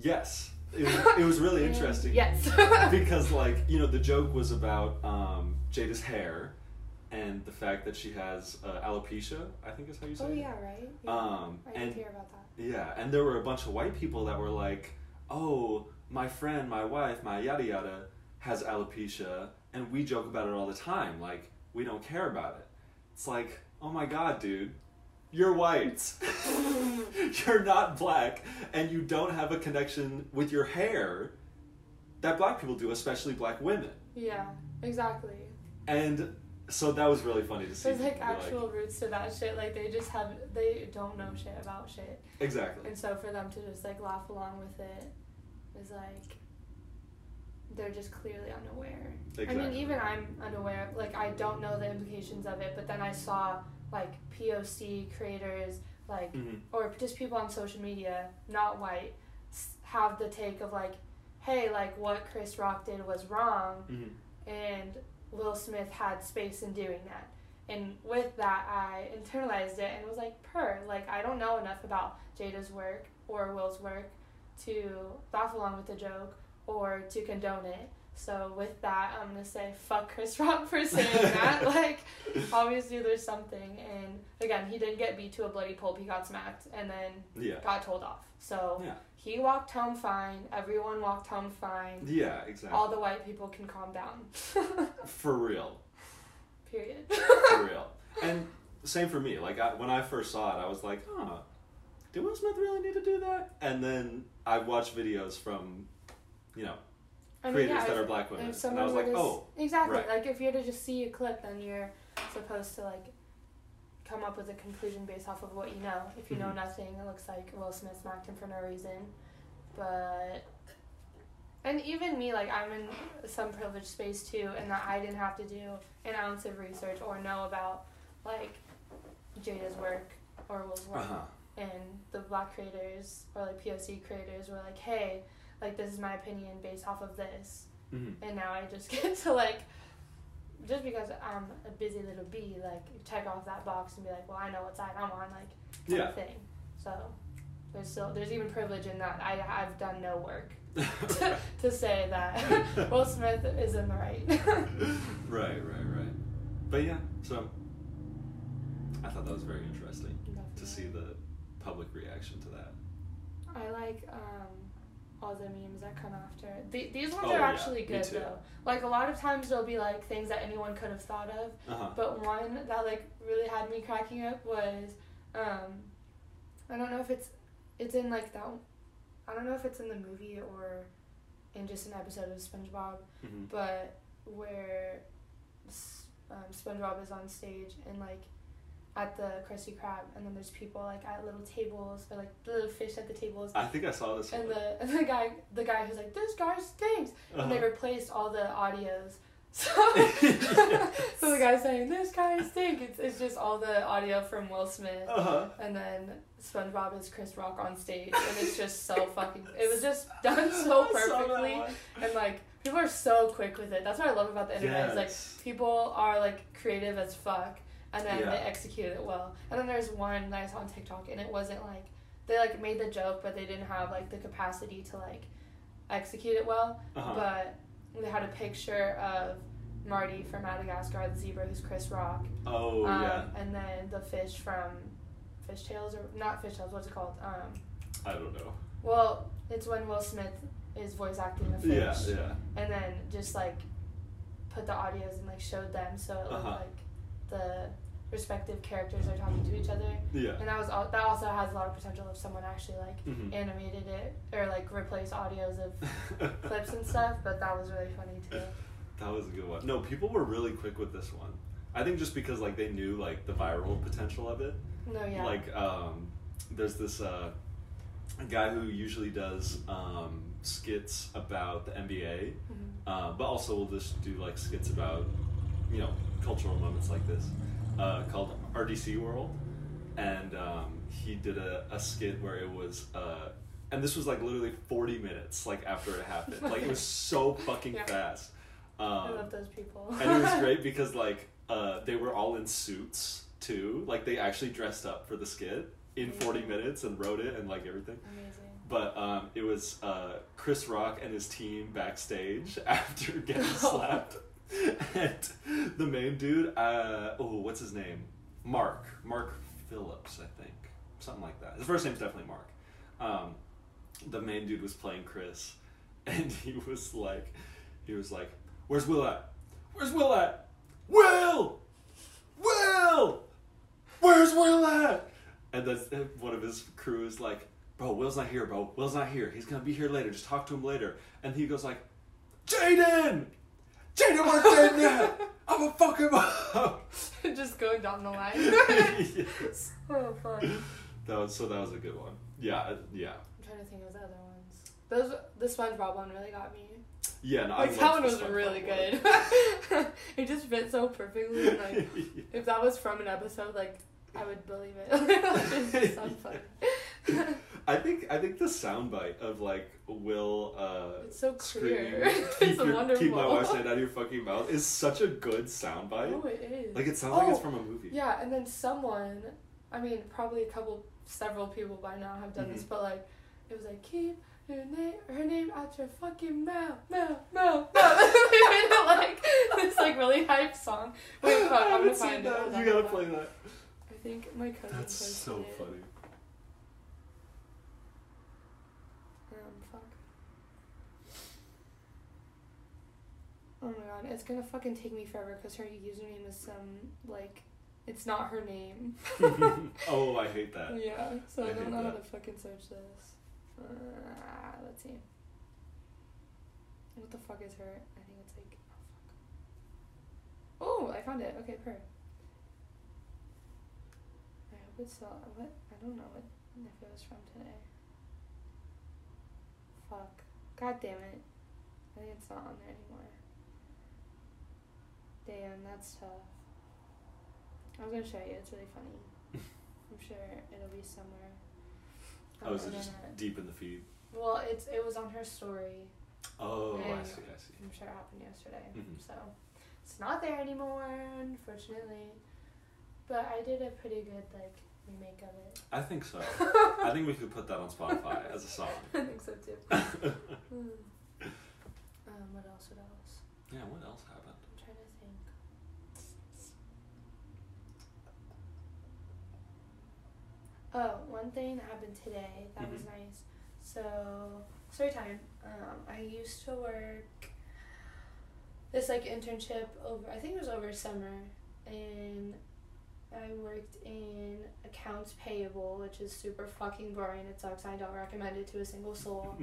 yes. It was, it was really interesting. Yes. Because like, you know, the joke was about um, Jada's hair and the fact that she has uh, alopecia, I think is how you say it. Oh yeah, it. Right? Yeah. Um, I didn't and, hear about that. Yeah, and there were a bunch of white people that were like, oh, my friend, my wife, my yada yada has alopecia, and we joke about it all the time. Like, we don't care about it. It's like, oh my god, dude. You're white. You're not black, and you don't have a connection with your hair that black people do, especially black women. Yeah, exactly. And so that was really funny to see. There's like actual like, roots to that shit. Like they just have, they don't know shit about shit. Exactly. And so for them to just like laugh along with it is like, they're just clearly unaware. Exactly. I mean, even I'm unaware. Like I don't know the implications of it, but then I saw like P O C creators, like, mm-hmm. or just people on social media, not white, have the take of like, hey, like what Chris Rock did was wrong, mm-hmm. and Will Smith had space in doing that. And with that, I internalized it and was like, per, like I don't know enough about Jada's work or Will's work to laugh along with the joke or to condone it. So with that, I'm going to say, fuck Chris Rock for saying that. Like, obviously there's something. And again, he didn't get beat to a bloody pulp. He got smacked and then yeah. got told off. So yeah. he walked home fine. Everyone walked home fine. Yeah, exactly. All the white people can calm down. For real. Period. For real. And same for me. Like, I, when I first saw it, I was like, huh, did Will Smith really need to do that? And then I watched videos from, you know, I mean, creators yeah, that are black women. And I was like, just, oh. Exactly. Right. Like, if you're to just see a clip, then you're supposed to, like, come up with a conclusion based off of what you know. If you mm-hmm. know nothing, it looks like Will Smith smacked him for no reason. But, and even me, like, I'm in some privileged space, too, and that I didn't have to do an ounce of research or know about, like, Jada's work or Will's work. Uh-huh. And the black creators or, like, P O C creators were like, hey, like, this is my opinion based off of this. Mm-hmm. And now I just get to, like, just because I'm a busy little bee, like, check off that box and be like, well, I know what side I'm on, like, kind yeah. of thing. So there's still, there's even privilege in that. I, I've done no work to, to say that Will Smith is in the right. Right, right, right. But, yeah, so I thought that was very interesting. Definitely. To see the public reaction to that. I like, um... all the memes that come after. Th- these ones oh, are yeah. actually good, though. Like, a lot of times there'll be, like, things that anyone could have thought of. Uh-huh. But one that, like, really had me cracking up was, um, I don't know if it's, it's in, like, that, I don't know if it's in the movie or in just an episode of SpongeBob, mm-hmm. but where um, SpongeBob is on stage and, like, at the Krusty Krab, and then there's people like at little tables or like little fish at the tables. I think I saw this one. And the and the guy the guy who's like, this guy stinks, uh-huh. and they replaced all the audios. So so the guy saying this guy stinks. It's it's just all the audio from Will Smith, uh-huh. and then SpongeBob is Chris Rock on stage, and it's just so fucking. It was just done so perfectly, and like. People are so quick with it. That's what I love about the internet. Yes. Is like people are like creative as fuck. And then yeah. they executed it well. And then there's one that I saw on TikTok, and it wasn't like they like made the joke, but they didn't have like the capacity to like execute it well. Uh-huh. But they had a picture of Marty from Madagascar, the zebra who's Chris Rock. Oh um, yeah. And then the fish from Fishtails or not Fishtails? What's it called? Um, I don't know. Well, it's when Will Smith is voice acting the fish. Yeah, yeah. And then just like put the audios and like showed them, so it looked uh-huh. like. The respective characters are talking to each other, yeah. and that was all, that also has a lot of potential if someone actually like mm-hmm. animated it or like replaced audios of clips and stuff. But that was really funny too. That was a good one. No, people were really quick with this one. I think just because like they knew like the viral potential of it. No, yeah. Like um, there's this uh, guy who usually does um, skits about the N B A, mm-hmm. uh, but also will just do like skits about you know. cultural moments like this, uh, called R D C World, and um, he did a, a skit where it was, uh, and this was like literally forty minutes like after it happened, like it was so fucking yeah. fast, Um, I love those people. And it was great because, like, uh, they were all in suits, too. Like, they actually dressed up for the skit in Amazing. forty minutes and wrote it and, like, everything. Amazing. But um, it was uh, Chris Rock and his team backstage after getting slapped. And the main dude, uh, oh, what's his name? Mark. Mark Phillips, I think. Something like that. His first name's definitely Mark. Um, the main dude was playing Chris, and he was like, he was like, "Where's Will at? Where's Will at? Will! Will! Where's Will at?" And then one of his crew is like, "Bro, Will's not here, bro. Will's not here. He's gonna be here later. Just talk to him later." And he goes like, "Jaden! Jaden weren't dead yet! I'm a fucking up!" Just going down the line. Yes. Oh, fun. That was, so that was a good one. Yeah, yeah. I'm trying to think of the other ones. Those, the SpongeBob one really got me. Yeah, no, like, I that one was really good. It just fit so perfectly. And, like, yeah. If that was from an episode, like, I would believe it. It's just so fun. I think I think the soundbite of, like, Will uh, it's so clear. Screaming, it's your, wonderful. Keep my wife's hand out of your fucking mouth is such a good soundbite. Oh, it is. Like, it sounds oh, like it's from a movie. Yeah, and then someone, I mean, probably a couple, several people by now have done mm-hmm. this, but, like, it was like, keep your name, her name out your fucking mouth, mouth, mouth, mouth. They made it, like, this, like, really hype song. Wait, fuck, I'm gonna find it. You gotta play that. I think my cousin That's so it. funny. Oh my god, it's gonna fucking take me forever because her username is some, like, it's not her name. Oh, I hate that. Yeah, so I, I don't know that. how to fucking search this. Uh, let's see. What the fuck is her? I think it's like, oh fuck. Oh, I found it. Okay, per. I hope it's still, what? I don't know what, if it was from today. Fuck. God damn it. I think it's not on there anymore. Damn, that's tough. I was gonna show you. It's really funny. I'm sure it'll be somewhere. Oh, is it just deep in the feed? Well, it's it was on her story. Oh, I see, I see. I'm sure it happened yesterday. Mm-hmm. So it's not there anymore, unfortunately. But I did a pretty good, like, remake of it. I think so. I think we could put that on Spotify as a song. I think so too. um, what else? What else? Yeah, what else happened? Oh, one thing that happened today that mm-hmm. was nice. So, story time. Um, I used to work this, like, internship over, I think it was over summer, and I worked in accounts payable, which is super fucking boring. It sucks. I don't recommend it to a single soul.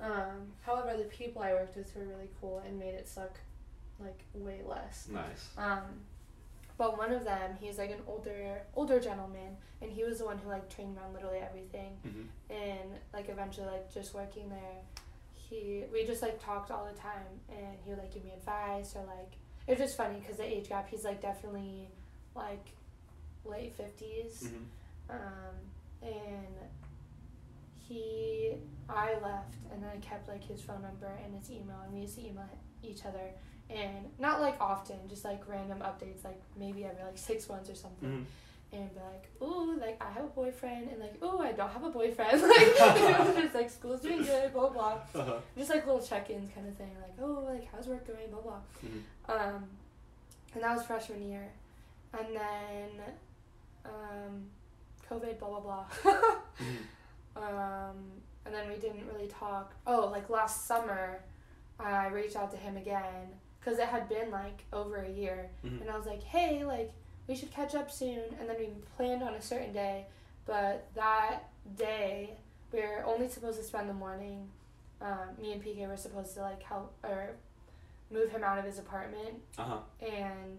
um, however, the people I worked with were really cool and made it suck, like, way less. Nice. Um. But one of them, he's, like, an older older gentleman, and he was the one who, like, trained around literally everything. Mm-hmm. And, like, eventually, like, just working there, he we just, like, talked all the time, and he would, like, give me advice, or, like, it was just funny because the age gap, he's, like, definitely, like, late fifties. Mm-hmm. Um, and he, I left, and then I kept, like, his phone number and his email, and we used to email each other. And not, like, often, just, like, random updates, like, maybe every, like, six months or something. Mm-hmm. And be like, ooh, like, I have a boyfriend. And, like, ooh, I don't have a boyfriend. Like, it's, like, school's doing good, blah, blah. Uh-huh. Just, like, little check-ins kind of thing. Like, oh, like, how's work going, blah, blah. Mm-hmm. Um, and that was freshman year. And then um, COVID, blah, blah, blah. Mm-hmm. um, and then we didn't really talk. Oh, like, last summer, I reached out to him again. Because it had been, like, over a year. Mm-hmm. And I was like, hey, like, we should catch up soon. And then we planned on a certain day. But that day, we were only supposed to spend the morning. Um, me and P K were supposed to, like, help or move him out of his apartment. Uh-huh. And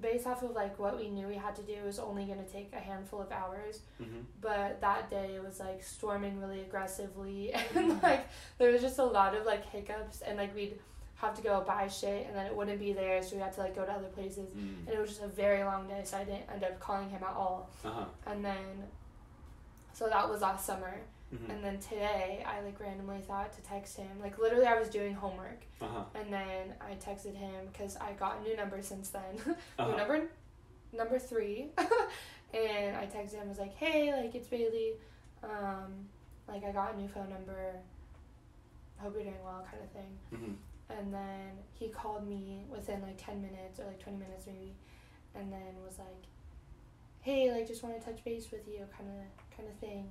based off of, like, what we knew we had to do, it was only going to take a handful of hours. Mm-hmm. But that day, it was, like, storming really aggressively. And, like, there was just a lot of, like, hiccups. And, like, we'd have to go buy shit, and then it wouldn't be there, so we had to, like, go to other places. Mm. And it was just a very long day, so I didn't end up calling him at all. Uh-huh. And then, so that was last summer. Mm-hmm. And then today, I, like, randomly thought to text him. Like, literally, I was doing homework. Uh-huh. And then I texted him because I got a new number since then. Uh-huh. New number, number three. And I texted him. I was like, hey, like, it's Bailey. Um, like, I got a new phone number. Hope you're doing well, kind of thing. Mm-hmm. And then he called me within, like, ten minutes or, like, twenty minutes maybe. And then was like, hey, like, just want to touch base with you, kind of kind of thing.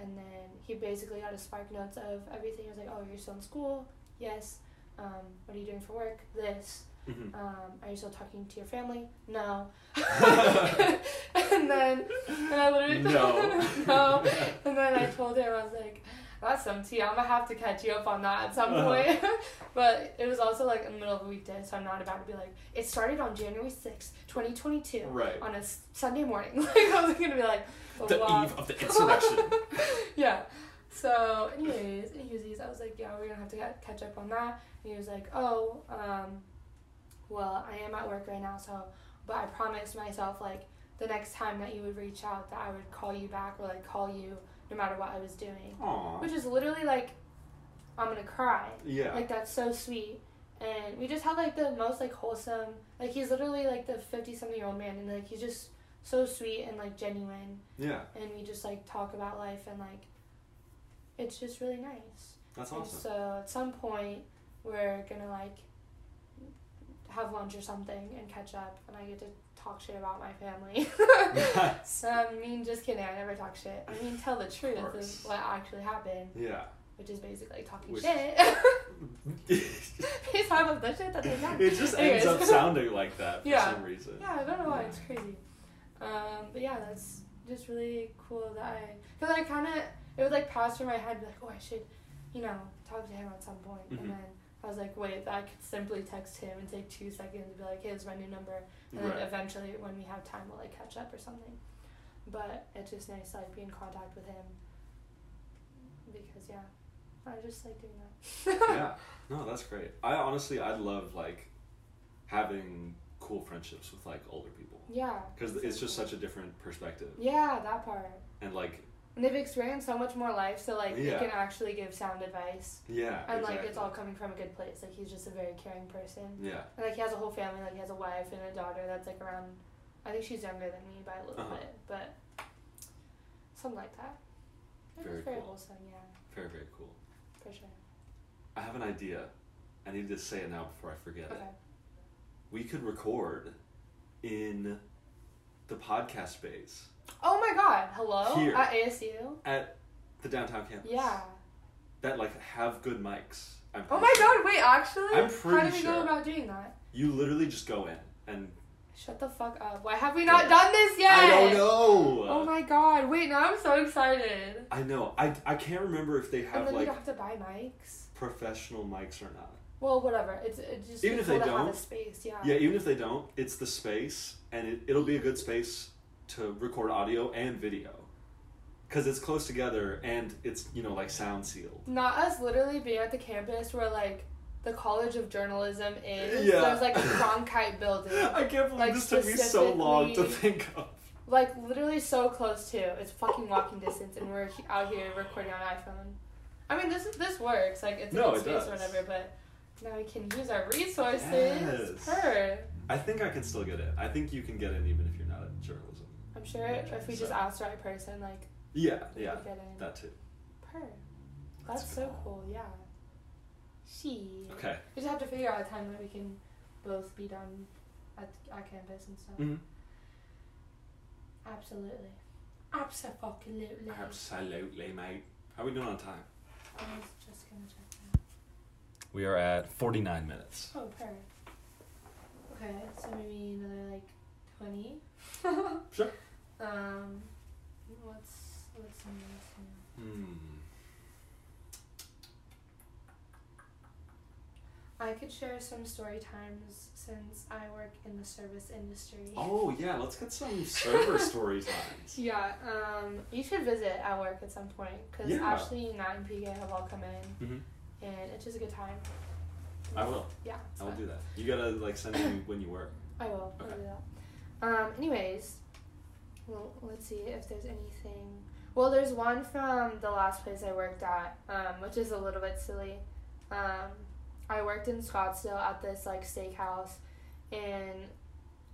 And then he basically got a spark notes of everything. He was like, oh, you're still in school? Yes. Um, what are you doing for work? This. Mm-hmm. Um, are you still talking to your family? No. and then and I literally no. no. And then I told him, I was like, that's some tea. I'm going to have to catch you up on that at some point. Uh-huh. But it was also, like, in the middle of a weekday, so I'm not about to be like, it started on January sixth, twenty twenty-two. Right. On a s- Sunday morning. Like, I was going to be like, oh, the wow. eve of the insurrection. Yeah. So, anyways, in Hughes, I was like, yeah, we're going to have to get, catch up on that. And he was like, oh, um, well, I am at work right now, so, but I promised myself, like, the next time that you would reach out, that I would call you back or, like, call you no matter what I was doing. Aww. Which is literally, like, I'm gonna cry. Yeah. Like, that's so sweet. And we just had, like, the most, like, wholesome, like, he's literally, like, the fifty-something-year-old man, and, like, he's just so sweet and, like, genuine. Yeah. And we just, like, talk about life, and, like, it's just really nice. That's awesome. And so, at some point, we're gonna, like, have lunch or something and catch up, and I get to talk shit about my family. So, I mean, just kidding. I never talk shit. I mean, tell the truth of, of what actually happened. Yeah. Which is basically talking Which... shit. Please talk about the shit that they done. It just Anyways. ends up sounding like that for yeah. some reason. Yeah, I don't know why. It's crazy. Um, but yeah, that's just really cool that I... Because I kind of... It would, like, pass through my head, like, oh, I should, you know, talk to him at some point. Mm-hmm. And then I was like, wait, I could simply text him and take two seconds and be like, hey, this is my new number. And right. then eventually, when we have time, we'll, like, catch up or something. But it's just nice, like, be in contact with him. Because, yeah, I just like doing that. Yeah. No, that's great. I honestly, I love, like, having cool friendships with, like, older people. Yeah. Because exactly. it's just such a different perspective. Yeah, that part. And, like... And they've experienced so much more life, so, like, yeah. they can actually give sound advice. Yeah, And, exactly. like, it's all coming from a good place. Like, he's just a very caring person. Yeah. And, like, he has a whole family. Like, he has a wife and a daughter that's, like, around... I think she's younger than me by a little uh-huh. bit, but... Something like that. It very was very cool. wholesome, yeah. Very, very cool. For sure. I have an idea. I need to say it now before I forget okay. it. We could record in the podcast space... Oh my god, hello? Here, at A S U? At the downtown campus. Yeah. That, like, have good mics. I'm oh my sure. god, wait, actually? I'm pretty How do we sure. go about doing that? You literally just go in and... Shut the fuck up. Why have we not yeah. done this yet? I don't know. Oh my god, wait, now I'm so excited. I know. I, I can't remember if they have, like... And then you don't have to buy mics? Professional mics or not. Well, whatever. It's, it's just... Even if they don't... Space. Yeah. yeah, even if they don't, it's the space, and it, it'll be a good space... to record audio and video, because it's close together and it's, you know, like, sound sealed. Not us literally being at the campus where, like, the College of Journalism is. Yeah. There's, like, a Cronkite building. I can't believe, like, this took me so long to think of. Like, literally so close to. It's fucking walking distance, and we're out here recording on iPhone. I mean, this this works. Like, it's no, in it space does. Or whatever, but now we can use our resources. Yes. Per. I think I can still get in. I think you can get in even if you're not a journalism. I'm sure if we so. just ask the right person, like... Yeah, yeah, that too. Per. That's, That's so cool. cool, yeah. She. Okay. We just have to figure out a time that we can both be done at our campus and stuff. Mm-hmm. Absolutely. Absolutely. Absolutely, mate. How are we doing on time? I was just going to check that. We are at forty-nine minutes. Oh, per. Okay, so maybe another, like, twenty? Sure. Um, what's what's in this now? Hmm. I could share some story times since I work in the service industry. Oh yeah, let's get some server story times. Yeah. Um, you should visit at work at some point because yeah. Ashley, Nat, and P K have all come in, mm-hmm. and it's just a good time. I will. Yeah. I will fun. do that. You gotta, like, send me when you work. I will. Okay. I'll do that. Um, anyways, Well, let's see if there's anything. Well, there's one from the last place I worked at, um, which is a little bit silly. Um, I worked in Scottsdale at this, like, steakhouse, and,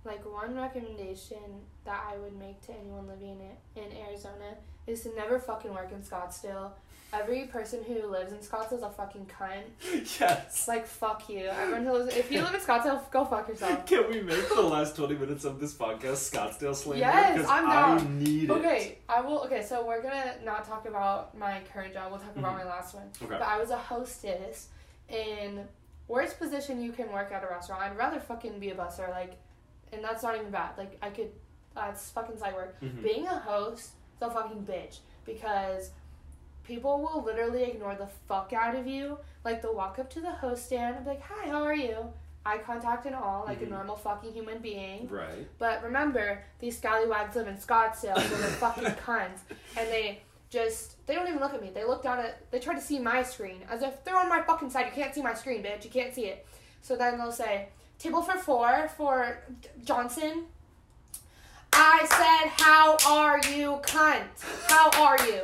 like, one recommendation that I would make to anyone living in, in Arizona is to never fucking work in Scottsdale. Every person who lives in Scottsdale is a fucking cunt. Yes. Like, fuck you. Everyone who lives... If you live in Scottsdale, go fuck yourself. Can we make the last twenty minutes of this podcast Scottsdale slander? Yes, I'm down. I need okay, it. Okay, I will... Okay, so we're gonna not talk about my current job. We'll talk mm-hmm. about my last one. Okay. But I was a hostess, and worst position you can work at a restaurant. I'd rather fucking be a busser, like... And that's not even bad. Like, I could... That's uh, fucking side work. Mm-hmm. Being a host is a fucking bitch, because... people will literally ignore the fuck out of you. Like, they'll walk up to the host stand and be like, hi, how are you? Eye contact and all, like mm-hmm. a normal fucking human being. Right. But remember, these scallywags live in Scottsdale, so they're fucking cunts. And they just, they don't even look at me. They look down at, they try to see my screen. As if they're on my fucking side. You can't see my screen, bitch. You can't see it. So then they'll say, table for four for Johnson. I said, how are you, cunt? How are you?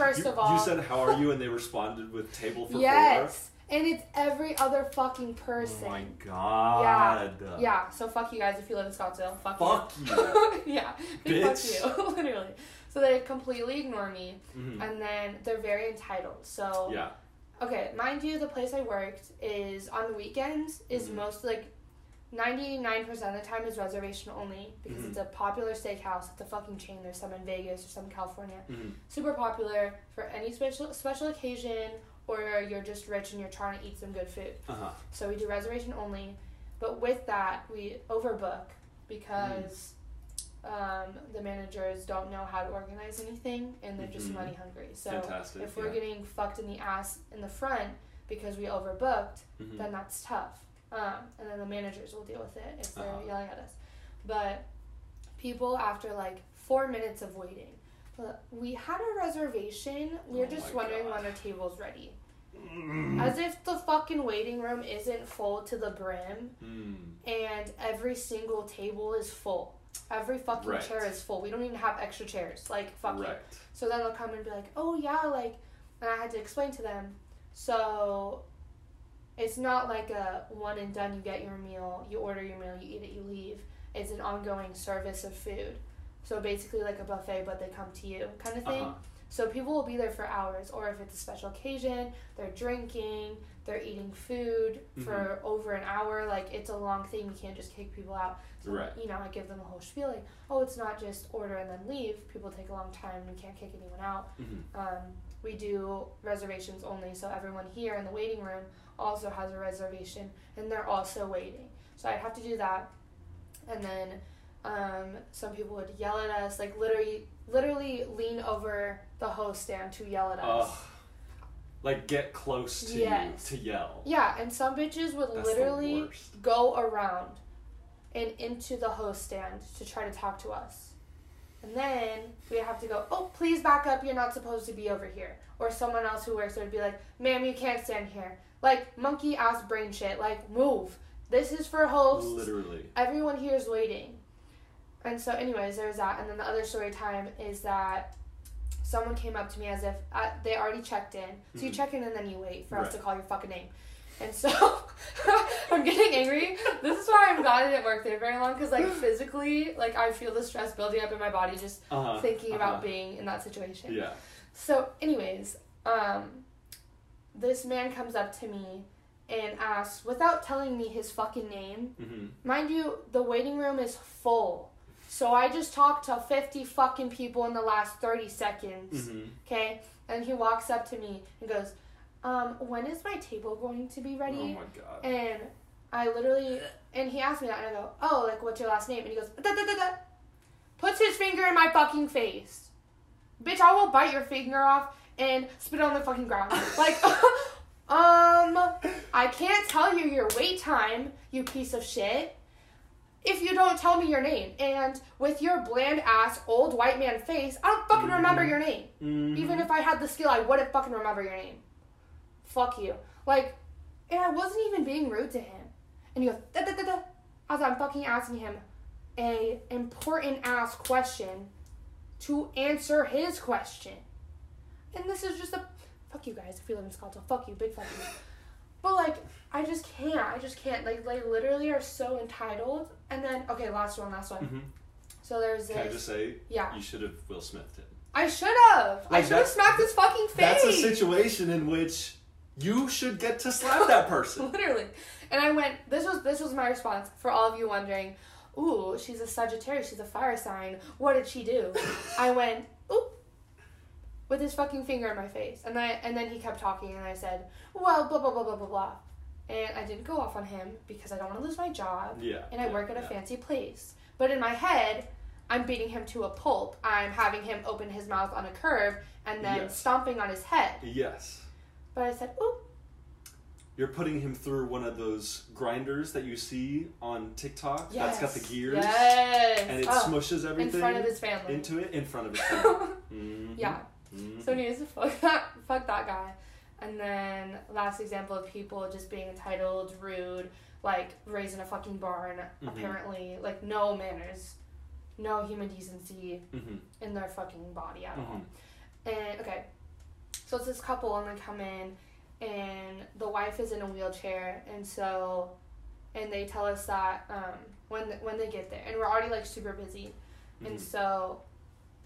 First you, of all. You said, how are you? And they responded with table for yes. four. Yes. And it's every other fucking person. Oh, my God. Yeah. Yeah. So, fuck you guys if you live in Scottsdale. Fuck, fuck you. you. Yeah. Bitch. Fuck you. Literally. So, they completely ignore me. Mm-hmm. And then they're very entitled. So. Yeah. Okay. Mind you, the place I worked is, on the weekends, is mm-hmm. most, like, ninety-nine percent of the time is reservation only, because mm-hmm. it's a popular steakhouse. It's a fucking chain. There's some in Vegas or some in California. Mm-hmm. Super popular for any special special occasion, or you're just rich and you're trying to eat some good food. Uh-huh. So we do reservation only. But with that, we overbook because mm. um, the managers don't know how to organize anything, and they're mm-hmm. just money hungry. So Fantastic, if we're yeah. getting fucked in the ass in the front because we overbooked, mm-hmm. then that's tough. Um, and then the managers will deal with it if they're uh-huh. yelling at us. But people, after like four minutes of waiting, we had a reservation. We were oh just wondering God. when our table's ready. Mm. As if the fucking waiting room isn't full to the brim, mm. and every single table is full. Every fucking right. chair is full. We don't even have extra chairs. Like, fuck right. it. So then they'll come and be like, oh yeah, like, and I had to explain to them. So... it's not like a one and done, you get your meal, you order your meal, you eat it, you leave. It's an ongoing service of food. So basically like a buffet, but they come to you kind of thing. Uh-huh. So people will be there for hours, or if it's a special occasion, they're drinking, they're eating food mm-hmm. for over an hour. Like, it's a long thing. You can't just kick people out. So, right. you know, I give them a whole spiel. Like, oh, it's not just order and then leave. People take a long time. You can't kick anyone out. Mm-hmm. Um, we do reservations only. So everyone here in the waiting room also has a reservation, and they're also waiting. So I'd have to do that. And then um, some people would yell at us, like literally literally lean over the host stand to yell at us. Ugh. Like, get close to yes. you to yell. Yeah, and some bitches would That's literally go around and into the host stand to try to talk to us. And then we have to go, oh, please back up. You're not supposed to be over here. Or someone else who works there would be like, ma'am, you can't stand here. Like, monkey-ass brain shit. Like, move. This is for hosts. Literally. Everyone here is waiting. And so, anyways, there's that. And then the other story time is that someone came up to me as if uh, they already checked in. So mm-hmm. you check in and then you wait for right. us to call your fucking name. And so, I'm getting angry. This is why I'm glad I didn't work there very long, because, like, physically, like, I feel the stress building up in my body just uh-huh, thinking uh-huh. about being in that situation. Yeah. So, anyways, um, this man comes up to me and asks, without telling me his fucking name, mm-hmm. mind you, the waiting room is full. So I just talked to fifty fucking people in the last thirty seconds, okay? Mm-hmm. And he walks up to me and goes, Um, when is my table going to be ready? Oh my God. And I literally, and he asked me that, and I go, oh, like, what's your last name? And he goes, da, da, da, da. Puts his finger in my fucking face. Bitch, I will bite your finger off and spit on the fucking ground. Like, um, I can't tell you your wait time, you piece of shit, if you don't tell me your name. And with your bland-ass old white man face, I don't fucking mm-hmm. remember your name. Mm-hmm. Even if I had the skill, I wouldn't fucking remember your name. Fuck you. Like, and I wasn't even being rude to him. And he goes, da da da da, as I'm fucking asking him a important ass question to answer his question. And this is just a... Fuck you guys if you live in Scottsdale. Fuck you. Big fuck you. But, like, I just can't. I just can't. Like, they literally are so entitled. And then... Okay, last one, last one. Mm-hmm. So there's this... Can I just say? Yeah. You should have Will Smithed it. I should have. Like I should have smacked his fucking face. That's a situation in which... You should get to slap that person. Literally. And I went, this was this was my response for all of you wondering, ooh, she's a Sagittarius, she's a fire sign. What did she do? I went, oop, with his fucking finger in my face. And I and then he kept talking and I said, well, blah, blah, blah, blah, blah, blah. And I didn't go off on him because I don't want to lose my job. Yeah. And I yeah, work at a yeah. fancy place. But in my head, I'm beating him to a pulp. I'm having him open his mouth on a curve and then yes. stomping on his head. Yes. But I said, ooh. You're putting him through one of those grinders that you see on TikTok. Yes. That's got the gears. Yes. And it oh. smushes everything. In front of his family. Into it. In front of his family. Mm-hmm. Yeah. Mm-hmm. So anyways, fuck that, fuck that guy. And then last example of people just being entitled, rude, like raised in a fucking barn, mm-hmm. apparently. Like no manners, no human decency mm-hmm. in their fucking body at mm-hmm. all. And, okay. So it's this couple, and they come in, and the wife is in a wheelchair, and so, and they tell us that um, when when they get there, and we're already like super busy, mm-hmm. and so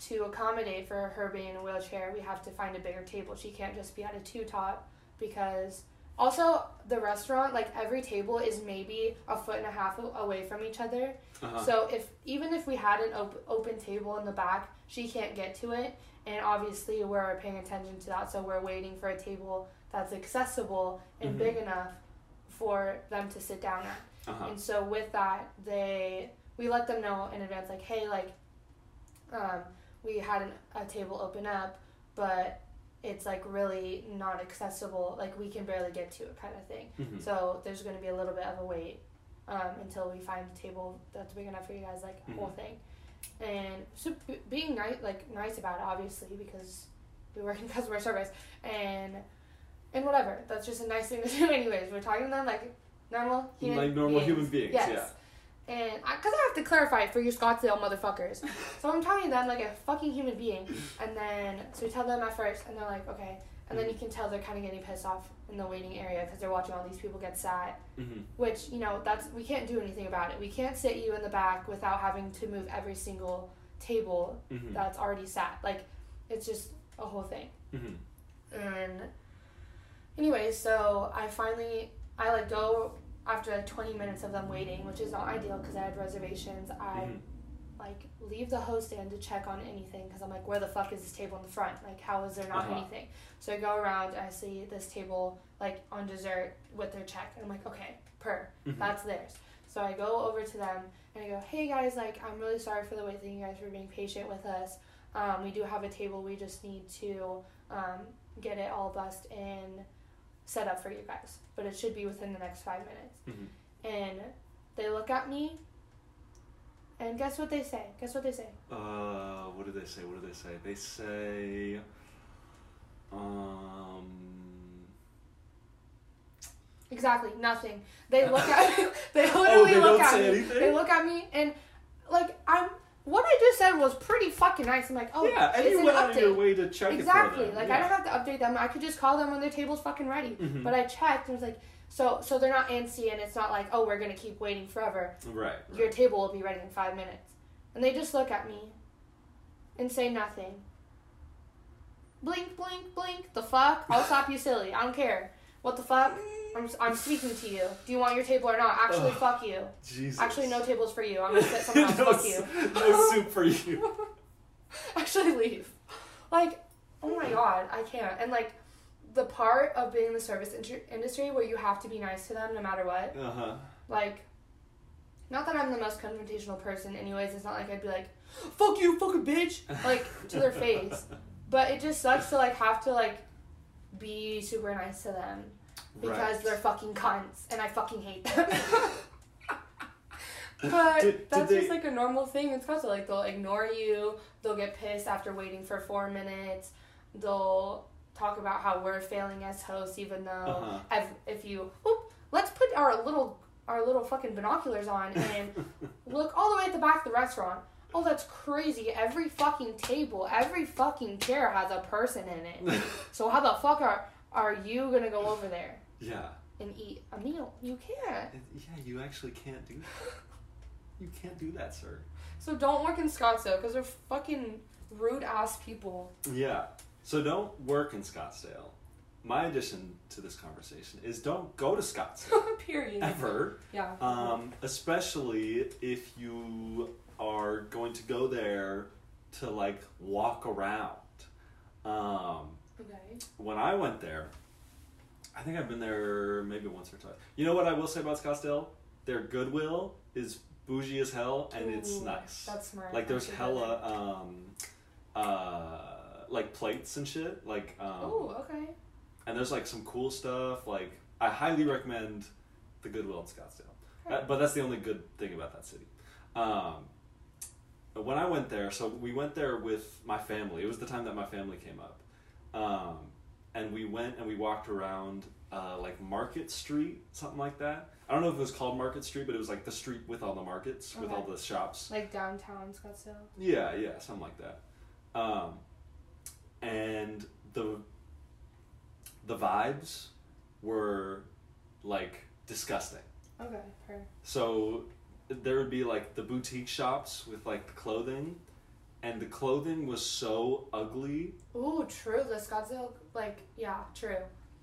to accommodate for her being in a wheelchair, we have to find a bigger table. She can't just be at a two top because also the restaurant, like every table is maybe a foot and a half away from each other. Uh-huh. So if even if we had an op- open table in the back, she can't get to it. And obviously we're paying attention to that, so we're waiting for a table that's accessible and mm-hmm. big enough for them to sit down at. Uh-huh. And so with that, they we let them know in advance, like, hey, like, um, we had an, a table open up, but it's, like, really not accessible. Like, we can barely get to it kind of thing. Mm-hmm. So there's going to be a little bit of a wait um, until we find a table that's big enough for you guys, like, mm-hmm. whole thing. And so being nice, like nice about it, obviously, because we work in customer service, and and whatever. That's just a nice thing to do, anyways. We're talking to them like normal, human like normal beings. human beings. Yes. Yeah. And because I, I have to clarify for you Scottsdale motherfuckers, so I'm talking to them like a fucking human being, and then so we tell them at first, and they're like, okay, and then you can tell they're kind of getting pissed off in the waiting area because they're watching all these people get sat, mm-hmm. which, you know, that's we can't do anything about it. We can't sit you in the back without having to move every single table mm-hmm. that's already sat. Like, it's just a whole thing. Mm-hmm. And anyway, so I finally, I, like, go after, like, twenty minutes of them waiting, which is not ideal because I had reservations. I, mm-hmm. like, leave the host in to check on anything because I'm like, where the fuck is this table in the front? Like, how is there not uh-huh. anything? So I go around and I see this table, like, on dessert with their check. And I'm like, okay, per. Mm-hmm. That's theirs. So I go over to them and I go, hey, guys, like, I'm really sorry for the wait. Thank you guys for being patient with us. Um, we do have a table. We just need to um, get it all bussed and set up for you guys. But it should be within the next five minutes. Mm-hmm. And they look at me. And guess what they say? Guess what they say? Uh, what do they say? What do they say? They say, um... Exactly, nothing. They look at me. They literally oh, they look at me. Anything? They look at me, and, like, I'm... What I just said was pretty fucking nice. I'm like, oh, yeah, and you went out of your way to check exactly. it for them. Like, yeah. I don't have to update them. I could just call them when their table's fucking ready. Mm-hmm. But I checked, and I was like... So so they're not antsy, and it's not like, oh, we're going to keep waiting forever. Right, right. Your table will be ready in five minutes. And they just look at me and say nothing. Blink, blink, blink. The fuck? I'll slap you silly. I don't care. What the fuck? I'm I'm speaking to you. Do you want your table or not? Actually, oh, fuck you. Jesus. Actually, no table's for you. I'm going to sit somewhere else. No, fuck you. No soup for you. Actually, leave. Like, oh my God. I can't. And, like... The part of being in the service inter- industry where you have to be nice to them no matter what. Uh-huh. Like, not that I'm the most confrontational person anyways. It's not like I'd be like, fuck you, fucking bitch, like, to their face. But it just sucks to, like, have to, like, be super nice to them. Because right. they're fucking cunts. And I fucking hate them. But did, that's did just, they... like, a normal thing. It's kind of like, they'll ignore you. They'll get pissed after waiting for four minutes. They'll... talk about how we're failing as hosts, even though uh-huh. if, if you whoop, let's put our little our little fucking binoculars on and look all the way at the back of the restaurant. Oh, that's crazy. Every fucking table, every fucking chair has a person in it. So how the fuck are are you gonna go over there? Yeah. And eat a meal? You can't. Yeah, you actually can't do that. You can't do that, sir. So don't work in Scottsdale, because they're fucking rude-ass people. Yeah. So don't work in Scottsdale. My addition to this conversation is don't go to Scottsdale. Period. Ever. Yeah. Um, especially if you are going to go there to, like, walk around. Um, okay. When I went there, I think I've been there maybe once or twice. You know what I will say about Scottsdale? Their Goodwill is bougie as hell, and ooh, it's nice. That's smart. Like, there's hella, um, uh, like, plates and shit. Like, um, oh, okay. And there's, like, some cool stuff. Like, I highly recommend the Goodwill in Scottsdale. Okay. Uh, but that's the only good thing about that city. Um, when I went there, so we went there with my family. It was the time that my family came up. Um, and we went and we walked around, uh, like, Market Street, something like that. I don't know if it was called Market Street, but it was, like, the street with all the markets, okay, with all the shops. Like downtown Scottsdale? Yeah, yeah, something like that. Um, and the the vibes were, like, disgusting. Okay, fair. So there would be, like, the boutique shops with, like, the clothing, and the clothing was so ugly. Ooh, true. The Scottsdale, like, yeah, true.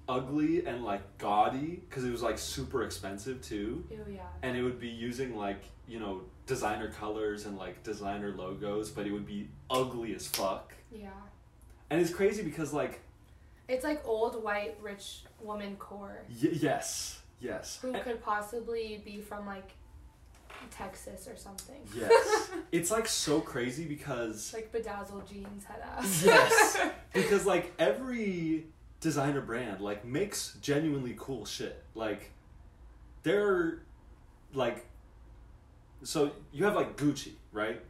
Ugly and, like, gaudy, because it was, like, super expensive too. Ew, yeah. And it would be using, like, you know, designer colors and, like, designer logos, but it would be ugly as fuck. Yeah. And it's crazy because, like, it's like old white rich woman core. Y- yes, yes. Who and could possibly be from, like, Texas or something. Yes. It's, like, so crazy because, like, bedazzled jeans head ass. Yes. Because, like, every designer brand, like, makes genuinely cool shit. Like, they're, like, so you have, like, Gucci, right?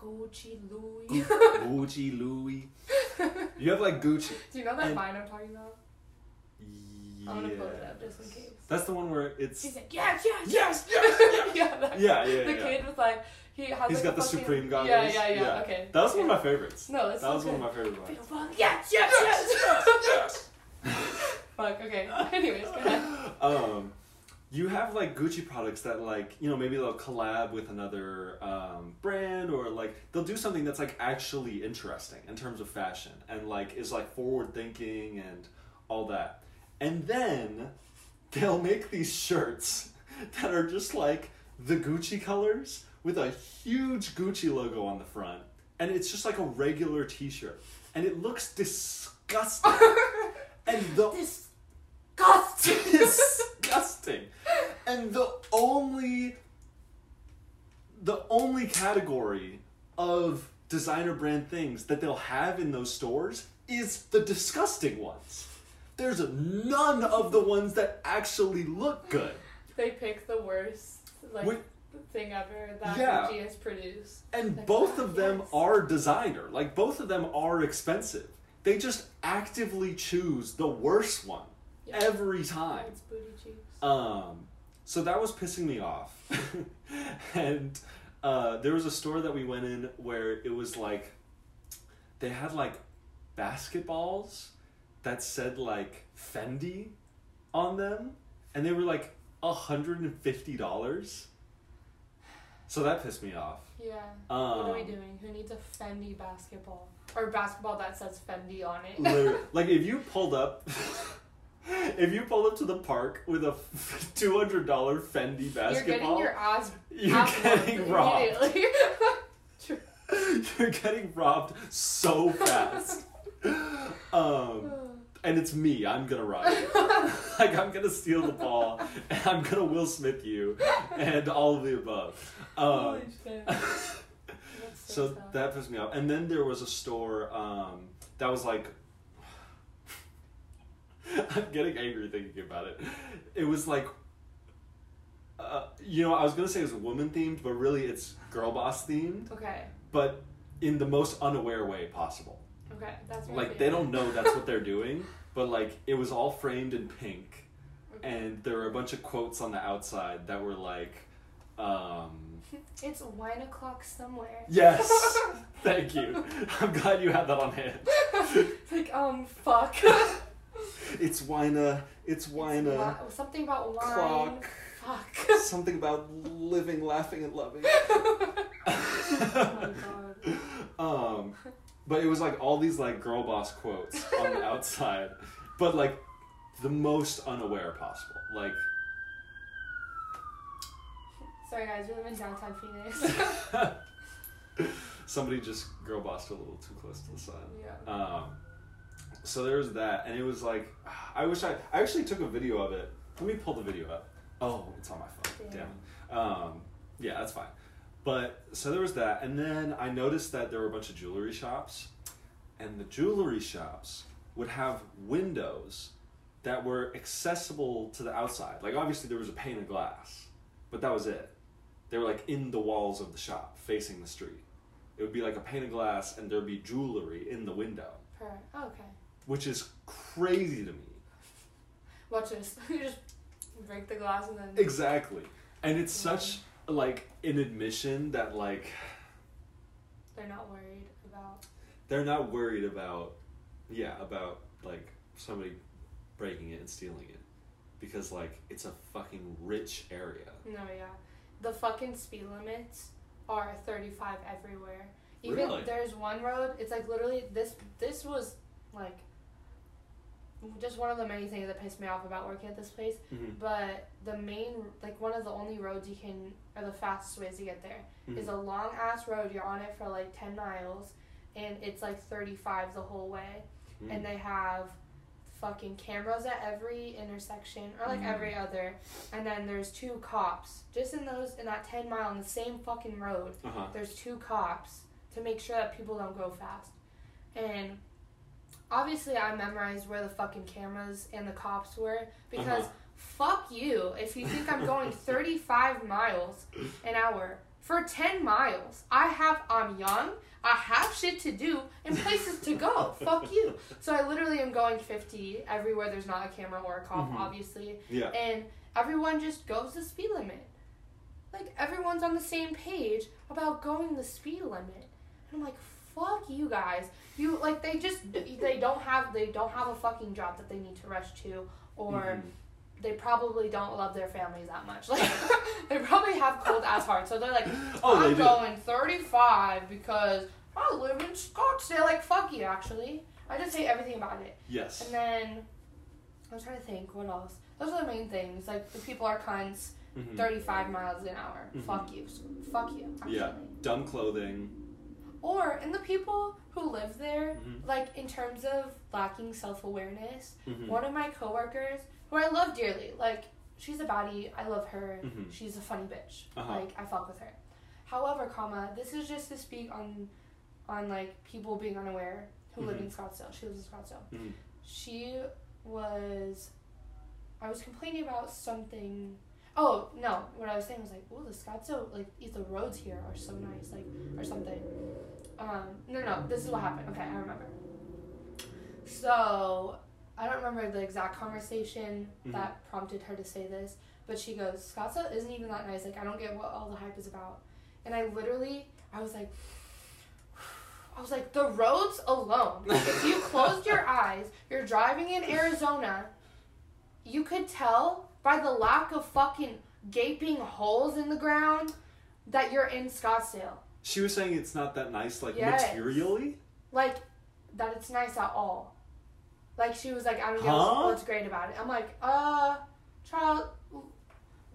Gucci, Louis. Gucci, Louis. You have, like, Gucci. Do you know that vine I'm talking about? Yeah. I'm gonna pull it up just in case. That's the one where it's, he's like, yes, yes, yes, yes, yes. Yeah, that, yeah, yeah. The yeah. kid was like, he has, he's like, got the fucking Supreme goggles. Yeah, yeah, yeah, yeah. Okay. That was okay. one of my favorites. No, that's that was good. One of my favorite ones. Yes, yes, yes, yes, yes. Fuck. Okay. Anyways, go ahead. Um, you have, like, Gucci products that, like, you know, maybe they'll collab with another um, brand, or, like, they'll do something that's, like, actually interesting in terms of fashion, and, like, is, like, forward thinking and all that. And then they'll make these shirts that are just, like, the Gucci colors with a huge Gucci logo on the front. And it's just, like, a regular t-shirt. And it looks disgusting. And the disgusting. Disgusting. And the only the only category of designer brand things that they'll have in those stores is the disgusting ones. There's none of the ones that actually look good. They pick the worst, like, we, thing ever that yeah. Gucci has produced. And like, both of them yes. are designer. Like, both of them are expensive. They just actively choose the worst one yeah. every time. It's booty cheeks. Um, so that was pissing me off. And uh, there was a store that we went in where it was like, they had, like, basketballs that said, like, Fendi on them, and they were, like, one hundred fifty dollars. So that pissed me off. Yeah. Um, what are we doing? Who needs a Fendi basketball? Or basketball that says Fendi on it? Like, if you pulled up, if you pulled up to the park with a two hundred dollars Fendi basketball, you're getting your ass, you're ass getting robbed. You're getting robbed so fast. Um, and it's me. I'm gonna rob you. Like, I'm gonna steal the ball, and I'm gonna Will Smith you, and all of the above. Um, Holy shit. So, so that pissed me off. And then there was a store um, that was like, I'm getting angry thinking about it. It was like, uh, you know, I was gonna say it was woman themed, but really it's girl boss themed. Okay. But in the most unaware way possible. Okay, that's what, like, they don't know that's what they're doing, but, like, it was all framed in pink, okay, and there were a bunch of quotes on the outside that were like, um, It's wine o'clock somewhere. Yes. Thank you. I'm glad you had that on hand. It's like, um, fuck. It's wine-a, it's wine-a. Something about wine. Clock. Fuck. Something about living, laughing, and loving. Oh my god. Um, but it was like all these like girl boss quotes on the outside, but like the most unaware possible. Like. Sorry guys, we live in downtown Phoenix. Somebody just girl bossed a little too close to the sun. Yeah. Um, so there was that, and it was like, I wish I, I actually took a video of it. Let me pull the video up. Oh, it's on my phone. Damn. Damn. Um, yeah, that's fine. But so there was that, and then I noticed that there were a bunch of jewelry shops, and the jewelry shops would have windows that were accessible to the outside. Like obviously there was a pane of glass, but that was it. They were like in the walls of the shop, facing the street. It would be like a pane of glass, and there'd be jewelry in the window. Right. Oh, okay. Which is crazy to me. Watch this. You just break the glass and then. Exactly, and it's such. Like an admission that like they're not worried about they're not worried about yeah about like somebody breaking it and stealing it, because like it's a fucking rich area. No, yeah, the fucking speed limits are thirty-five everywhere. Even really? There's one road, it's like literally this this was like just one of the many things that pissed me off about working at this place, mm-hmm. but the main, like one of the only roads you can, or the fastest ways to get there, mm-hmm. is a long ass road. You're on it for like ten miles, and it's like thirty-five the whole way, mm-hmm. and they have fucking cameras at every intersection, or like mm-hmm. every other, and then there's two cops, just in those, in that ten mile, on the same fucking road, uh-huh. there's two cops to make sure that people don't go fast, and... Obviously, I memorized where the fucking cameras and the cops were, because uh-huh. fuck you if you think I'm going thirty-five miles an hour for ten miles. I have, I'm young, I have shit to do and places to go. Fuck you. So I literally am going fifty everywhere there's not a camera or a cop, mm-hmm. obviously. Yeah. And everyone just goes the speed limit. Like, everyone's on the same page about going the speed limit. And I'm like, fuck you guys. You like they just they don't have they don't have a fucking job that they need to rush to, or mm-hmm. they probably don't love their families that much. Like they probably have cold ass hearts. So they're like, oh, I'm they going thirty-five because I live in Scottsdale. Like fuck you actually. I just hate everything about it. Yes. And then I'm trying to think what else. Those are the main things. Like the people are cunts. Mm-hmm. thirty-five miles an hour. Mm-hmm. Fuck you. Fuck you. Actually. Yeah. Dumb clothing. Or, and the people who live there, mm-hmm. like, in terms of lacking self-awareness, mm-hmm. one of my coworkers, who I love dearly, like, she's a baddie, I love her, mm-hmm. she's a funny bitch, uh-huh. like, I fuck with her. However, comma, this is just to speak on, on like, people being unaware who mm-hmm. live in Scottsdale. She lives in Scottsdale. Mm-hmm. She was, I was complaining about something... Oh, no. What I was saying was like, oh, the Scottsdale, like, the roads here are so nice, like, or something. Um, no, no, this is what happened. Okay, I remember. So, I don't remember the exact conversation mm-hmm. that prompted her to say this, but she goes, Scottsdale isn't even that nice. Like, I don't get what all the hype is about. And I literally, I was like, I was like, the roads alone. Like, if you closed your eyes, you're driving in Arizona, you could tell... by the lack of fucking gaping holes in the ground that you're in Scottsdale. She was saying it's not that nice, like, yes. materially? Like, that it's nice at all. Like, she was like, I don't know what's great about it. I'm like, uh, child,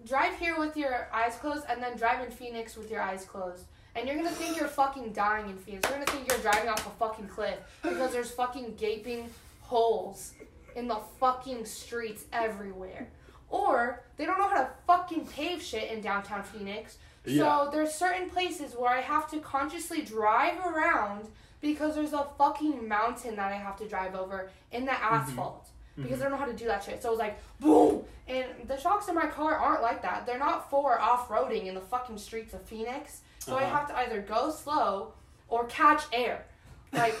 drive here with your eyes closed and then drive in Phoenix with your eyes closed. And you're going to think you're fucking dying in Phoenix. You're going to think you're driving off a fucking cliff because there's fucking gaping holes in the fucking streets everywhere. Or, they don't know how to fucking pave shit in downtown Phoenix. So, yeah. there's certain places where I have to consciously drive around because there's a fucking mountain that I have to drive over in the asphalt. Mm-hmm. Because mm-hmm. I don't know how to do that shit. So, it was like, boom! And the shocks in my car aren't like that. They're not for off-roading in the fucking streets of Phoenix. So, uh-huh. I have to either go slow or catch air. Like,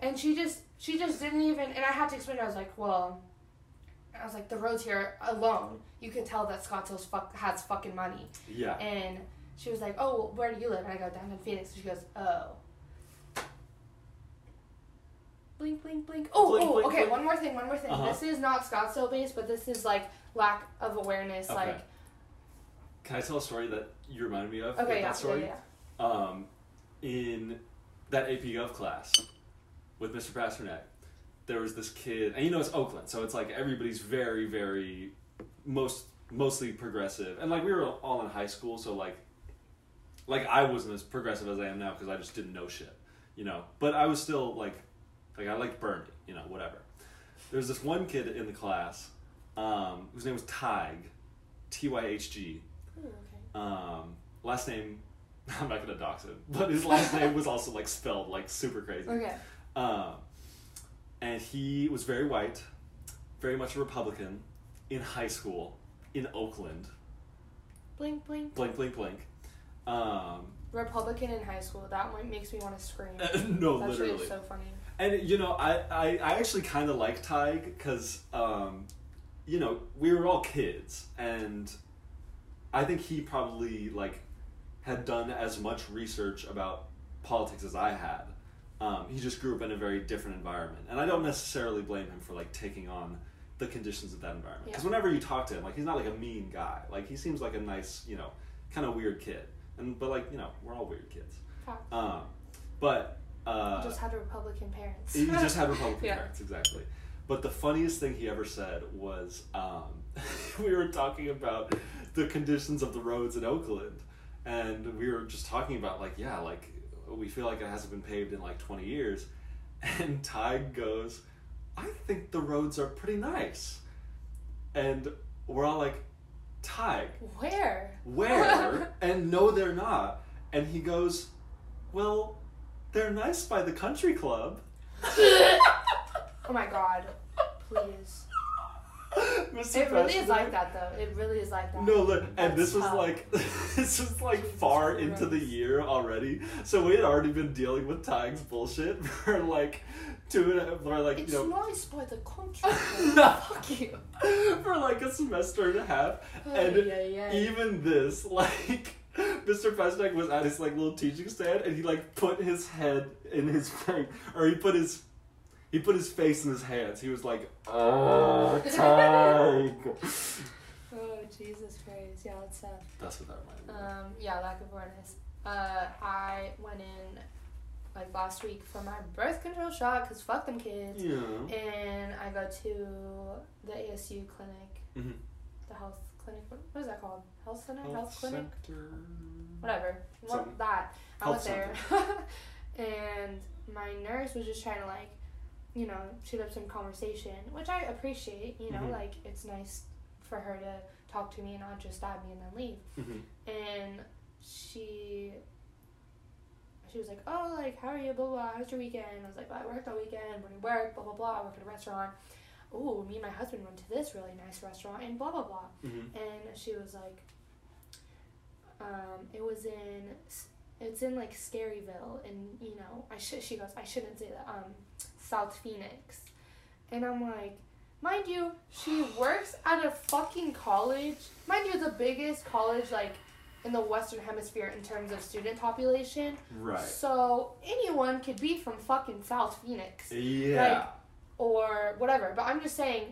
and she just, she just didn't even... And I had to explain it. I was like, well... I was like, the roads here alone, you could tell that Scottsdale fuck has fucking money. Yeah. And she was like, oh, well, where do you live? And I go, downtown Phoenix. And she goes, oh. Blink, blink, blink. Oh, blink, oh blink, okay, blink. one more thing, one more thing. Uh-huh. This is not Scottsdale-based, but this is, like, lack of awareness, okay. like... Can I tell a story that you reminded me of? Okay, yeah, that story? yeah, yeah. Um, in that A P Gov class with Mister Pasternak, there was this kid, and you know it's Oakland, so it's like everybody's very, very, most mostly progressive. And, like, we were all in high school, so, like, like I wasn't as progressive as I am now because I just didn't know shit, you know? But I was still, like... Like, I liked Bernie, you know, whatever. There's this one kid in the class um, whose name was Tyg, T Y H G. Ooh, okay. Um, last name, I'm not going to dox him, but his last name was also, like, spelled, like, super crazy. Okay. Um, and he was very white, very much a Republican, in high school, in Oakland. Blink, blink. Blink, blink, blink. Um, Republican in high school. That one makes me want to scream. Uh, no, That's literally. That's so funny. And, you know, I, I, I actually kind of like Tyg because, um, you know, we were all kids. And I think he probably, like, had done as much research about politics as I had. Um, he just grew up in a very different environment. And I don't necessarily blame him for, like, taking on the conditions of that environment. Because yeah. whenever you talk to him, like, he's not, like, a mean guy. Like, he seems like a nice, you know, kind of weird kid. And But, like, you know, we're all weird kids. Um, but... Uh, he just had Republican parents. He just had Republican yeah. parents, exactly. But the funniest thing he ever said was, um, we were talking about the conditions of the roads in Oakland, and we were just talking about, like, yeah, like, we feel like it hasn't been paved in, like, twenty years, and Ty goes, I think the roads are pretty nice. And we're all like, Ty. Where? Where? And no, they're not. And he goes, well... They're nice by the country club. Oh my god. Please. Mister It really Pasternak. Is like that though. It really is like that. No, look, and That's this tough. was like this was like far Jesus into Christ. the year already. So we had already been dealing with Ty's bullshit for like two and a for like it's you know nice by the country club. No. Fuck you. For like a semester and a half. Oh, and yeah, yeah. even this, like Mister Pasternak was at his, like, little teaching stand, and he, like, put his head in his thing, or he put his, he put his face in his hands. He was like, oh, Tyg. Oh, Jesus Christ. Yeah, that's sad. That's what that reminded me of. Um, yeah, lack of awareness. Uh, I went in, like, last week for my birth control shot, because fuck them kids. Yeah. And I go to the A S U clinic, mm-hmm. the health clinic. What, what is that called? Health center? Health, health clinic? Center. Whatever. Well, that. I was there. And my nurse was just trying to, like, you know, shoot up some conversation, which I appreciate, you know, mm-hmm. like, it's nice for her to talk to me and not just stab me and then leave. Mm-hmm. And she, she was like, oh, like, how are you, blah, blah, how's your weekend? I was like, well, I worked all weekend, where do you work, blah, blah, blah, I work at a restaurant. Oh, me and my husband went to this really nice restaurant and blah, blah, blah. Mm-hmm. And she was like, um, it was in, it's in, like, Scaryville. And, you know, I should, she goes, I shouldn't say that, um, South Phoenix. And I'm like, mind you, she works at a fucking college. Mind you, the biggest college, like, in the Western Hemisphere in terms of student population. Right. So anyone could be from fucking South Phoenix. Yeah. Like, or whatever. But I'm just saying,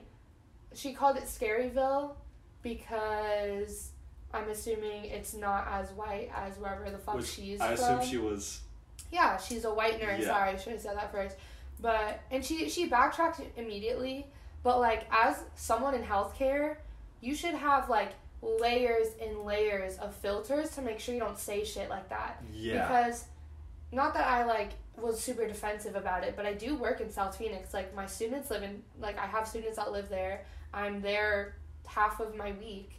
she called it Scaryville because I'm assuming it's not as white as wherever the fuck Which she's I from. I assume she was... Yeah, she's a white nurse. Yeah. Sorry, I should have said that first. But, and she, she backtracked immediately. But, like, as someone in healthcare, you should have, like, layers and layers of filters to make sure you don't say shit like that. Yeah. Because, not that I, like... was super defensive about it, but I do work in South Phoenix. Like, my students live in, like, I have students that live there. I'm there half of my week.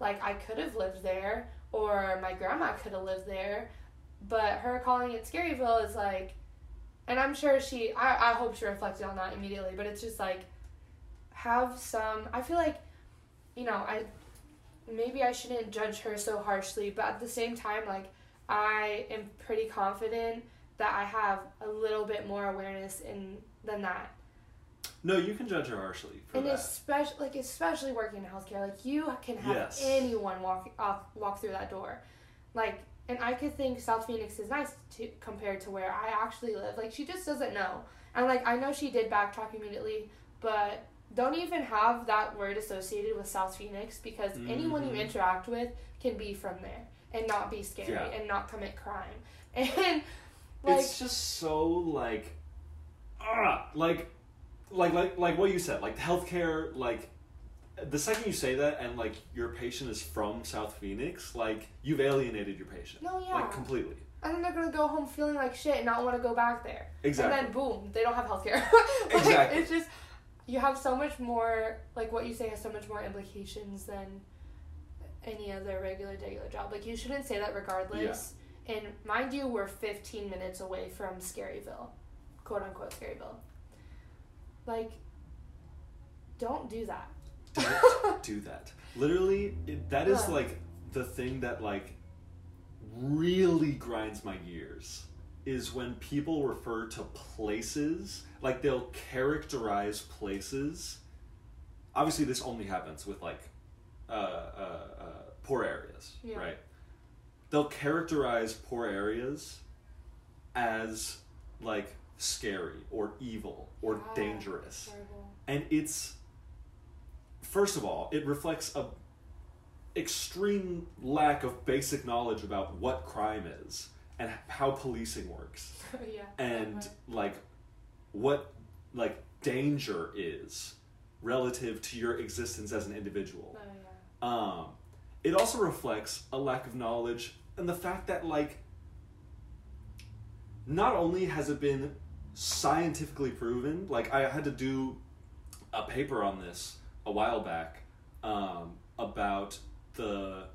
Like, I could have lived there, or my grandma could have lived there, but her calling it Scaryville is like, and I'm sure she, I, I hope she reflected on that immediately, but it's just like, have some, I feel like, you know, I, maybe I shouldn't judge her so harshly, but at the same time, like, I am pretty confident that I have a little bit more awareness in than that. No, you can judge her harshly for and that. And especially, like, especially working in healthcare, like, you can have yes. anyone walk off, walk through that door. Like, and I could think South Phoenix is nice to, compared to where I actually live. Like, she just doesn't know. And, like, I know she did backtrack immediately, but don't even have that word associated with South Phoenix, because mm-hmm. anyone you interact with can be from there and not be scary yeah. and not commit crime. And, like... It's just so, like... Ah, like, like, like, like what you said, like, healthcare, like, the second you say that and, like, your patient is from South Phoenix, like, you've alienated your patient. No, yeah. Like, completely. And then they're going to go home feeling like shit and not want to go back there. Exactly. And then, boom, they don't have healthcare. like, exactly. It's just, you have so much more, like, what you say has so much more implications than any other regular, regular job. Like, you shouldn't say that regardless. Yeah. And mind you, we're fifteen minutes away from Scaryville. Quote unquote Scaryville. Like, don't do that. Don't do that. Literally, it, that is yeah. like the thing that like really grinds my gears is when people refer to places, like they'll characterize places. Obviously, this only happens with like uh, uh, uh, poor areas, yeah. right? They'll characterize poor areas as like scary or evil or yeah, dangerous, horrible. And it's first of all it reflects a extreme lack of basic knowledge about what crime is and how policing works yeah, and right. like what like danger is relative to your existence as an individual. Oh, yeah. Um it also reflects a lack of knowledge and the fact that like not only has it been scientifically proven, like I had to do a paper on this a while back um, about the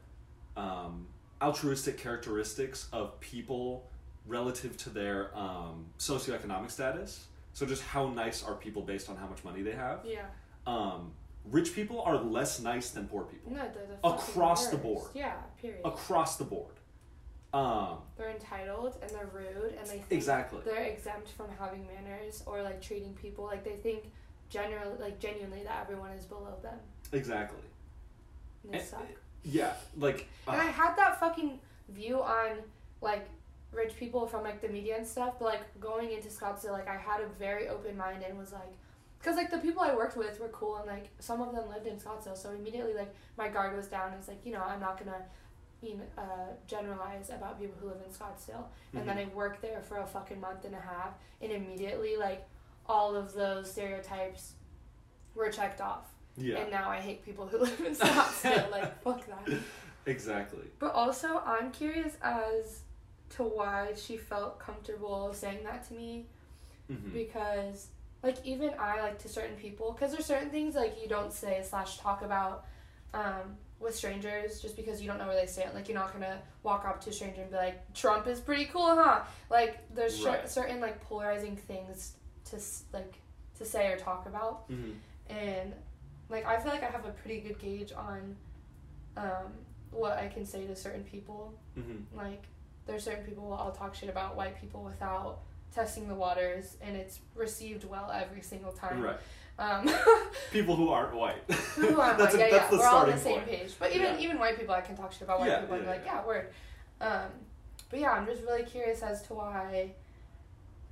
um, altruistic characteristics of people relative to their um, socioeconomic status. So just how nice are people based on how much money they have. Yeah. Um, rich people are less nice than poor people. No, they're the across the board. Yeah, period. Across the board. Um, they're entitled and they're rude and they think exactly. they're exempt from having manners or like treating people like they think generally like genuinely that everyone is below them. Exactly. And they and, suck. Yeah, like uh, and I had that fucking view on like rich people from like the media and stuff, but like going into Scottsdale, like I had a very open mind and was like, because like the people I worked with were cool and like some of them lived in Scottsdale, so immediately like my guard was down. It's like, you know, I'm not gonna You know, uh, generalize about people who live in Scottsdale. And mm-hmm. then I worked there for a fucking month and a half, and immediately like all of those stereotypes were checked off. Yeah. And now I hate people who live in Scottsdale. Like, fuck that. Exactly. But also I'm curious as to why she felt comfortable saying that to me, mm-hmm. because like even I like to certain people, because there's certain things like you don't say slash talk about um with strangers just because you don't know where they stand. Like, you're not gonna walk up to a stranger and be like, Trump is pretty cool, huh? Like, there's right. sh- certain, like, polarizing things to, like, to say or talk about. Mm-hmm. And, like, I feel like I have a pretty good gauge on um, what I can say to certain people. Mm-hmm. Like, there's certain people I'll talk shit about white people without testing the waters, and it's received well every single time. Right. Um, people who aren't white. Who aren't that's white, a, yeah, that's yeah. We're all on the same point. Page. But even, yeah. even white people, I can talk shit about white yeah, people yeah, and be like, yeah, yeah word. Um, but yeah, I'm just really curious as to why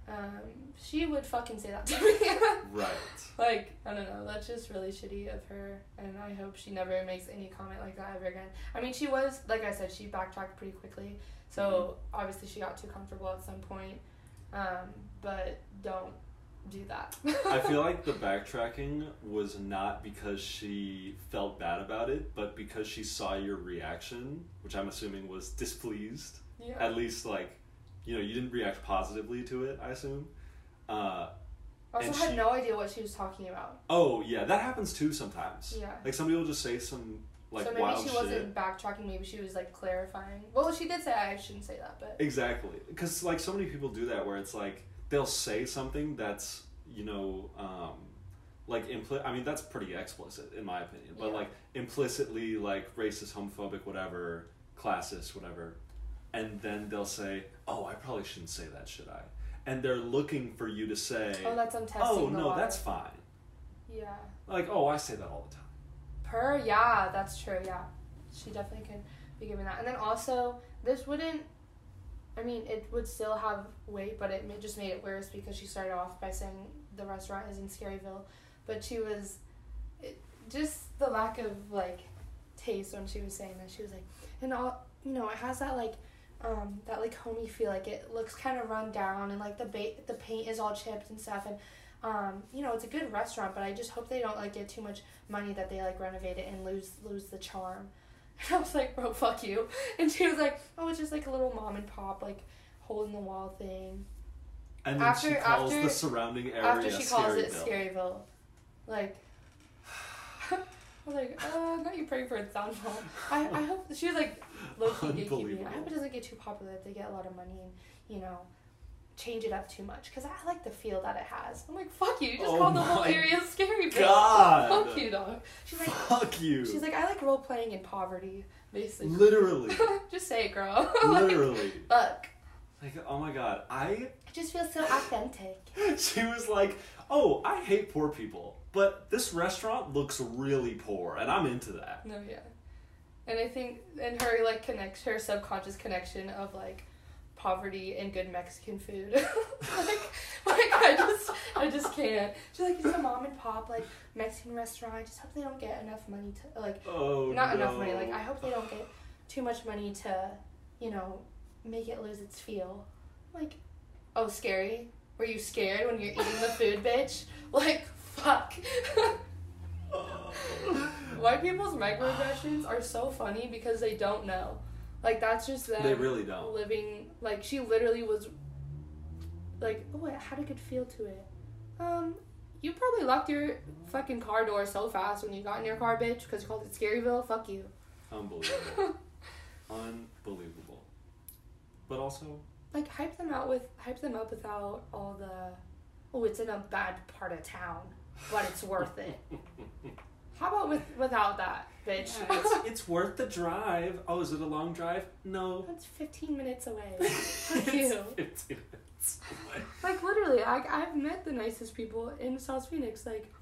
um, she would fucking say that to me. Right. Like, I don't know. That's just really shitty of her, and I hope she never makes any comment like that ever again. I mean, she was, like I said, she backtracked pretty quickly, so mm-hmm. obviously she got too comfortable at some point. Um, but don't do that. I feel like the backtracking was not because she felt bad about it, but because she saw your reaction, which I'm assuming was displeased. Yeah. At least, like, you know, you didn't react positively to it, I assume. Uh, I also had she... no idea what she was talking about. Oh, yeah, that happens too sometimes. Yeah. Like, somebody will just say some, like, wild shit. So maybe she wasn't shit. backtracking, maybe she was, like, clarifying. Well, she did say I shouldn't say that, but... Exactly. Because, like, so many people do that where it's, like, they'll say something that's, you know, um, like, impli- I mean, that's pretty explicit, in my opinion. But, yeah. like, implicitly, like, racist, homophobic, whatever, classist, whatever. And then they'll say, oh, I probably shouldn't say that, should I? And they're looking for you to say, oh, that's I'm testing oh no, water. That's fine. Yeah. Like, oh, I say that all the time. Per, yeah, that's true, yeah. She definitely could be giving that. And then also, This wouldn't, I mean, it would still have weight, but it just made it worse because she started off by saying the restaurant is in Scaryville, but she was, it, just the lack of, like, taste when she was saying that. She was like, and all, you know, it has that, like, um, that, like, homey feel. Like, it looks kind of run down, and, like, the ba- the paint is all chipped and stuff, and, um, you know, it's a good restaurant, but I just hope they don't, like, get too much money that they, like, renovate it and lose lose the charm. And I was like, bro, fuck you. And she was like, oh, it's just like a little mom and pop, like, hole in the wall thing. And then after, she calls after, the surrounding area After she calls Scaryville. it Scaryville. Like, I was like, oh, not you praying for a downfall. I, I hope, she was like, low-key gatekeeping. I hope it doesn't get too popular if they get a lot of money and, you know, change it up too much. Because I like the feel that it has. I'm like, fuck you. You just oh called the whole area Scaryville. God. Fuck you, dog. She's like, fuck you. She's like, I like role-playing in poverty, basically. Literally. Just say it, girl. Literally. Like, fuck. Like, oh my god, I... It just feels so authentic. She was like, oh, I hate poor people, but this restaurant looks really poor, and I'm into that. No, yeah. And I think, and her, like, connect, her subconscious connection of, like, poverty and good Mexican food. like, like, I just, I just can't. She's like, it's a mom and pop, like, Mexican restaurant. I just hope they don't get enough money to, like, oh, not no. enough money. Like, I hope they don't get too much money to, you know, make it lose its feel. Like, oh, scary? Were you scared when you're eating the food, bitch? Like, fuck. oh. White people's microaggressions are so funny because they don't know. Like, that's just them. They really don't. Living, like, she literally was, like, oh, it had a good feel to it. Um, you probably locked your fucking car door so fast when you got in your car, bitch, because you called it Scaryville. Fuck you. Unbelievable. Unbelievable. But also, like, hype them out with hype them up without all the, oh, it's in a bad part of town, but it's worth it. How about with without that, bitch? Yeah, it's, it's worth the drive. Oh, is it a long drive? No. That's fifteen minutes away. Fuck you. fifteen minutes away. Like, literally, I I've met the nicest people in South Phoenix, like,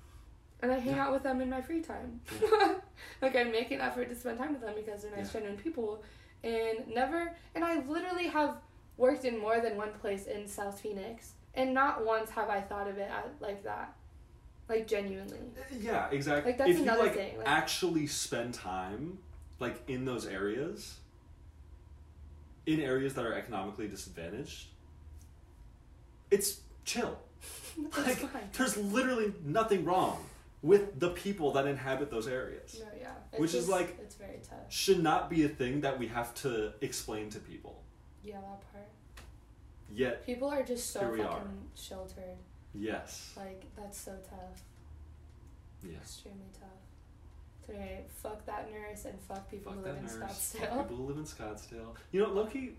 and I hang yeah. out with them in my free time. Yeah. Like, I make an effort to spend time with them because they're nice, yeah. genuine people. And never, and I literally have worked in more than one place in South Phoenix, and not once have I thought of it as, like that, like, genuinely. Yeah, exactly. Like, that's if another you, like, thing. Like, actually spend time, like, in those areas, in areas that are economically disadvantaged, it's chill. Like, fine. There's literally nothing wrong with the people that inhabit those areas. No, yeah. It's which just, is like, it's very tough. Should not be a thing that we have to explain to people. Yeah, that part. Yet, people are just so fucking are. sheltered. Yes. Like, that's so tough. Yeah. Extremely tough. Today, fuck that nurse and fuck people fuck who live in nurse, Scottsdale. Fuck people who live in Scottsdale. You know, Loki,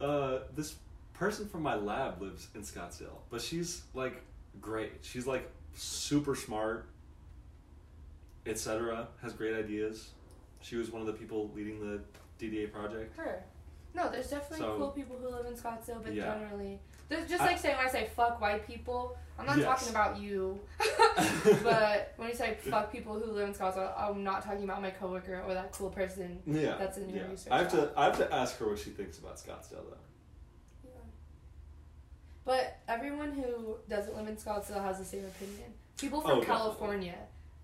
uh, this person from my lab lives in Scottsdale, but she's, like, great. She's, like, super smart, et cetera, has great ideas. She was one of the people leading the D D A project. Her. No, there's definitely so, cool people who live in Scottsdale, but yeah. generally... There's just, like, I, saying when I say fuck white people, I'm not yes. talking about you. But when you say fuck people who live in Scottsdale, I'm not talking about my coworker or that cool person yeah. that's in your yeah. research. I have to, I have to ask her what she thinks about Scottsdale, though. But everyone who doesn't live in Scottsdale has the same opinion. People from oh, California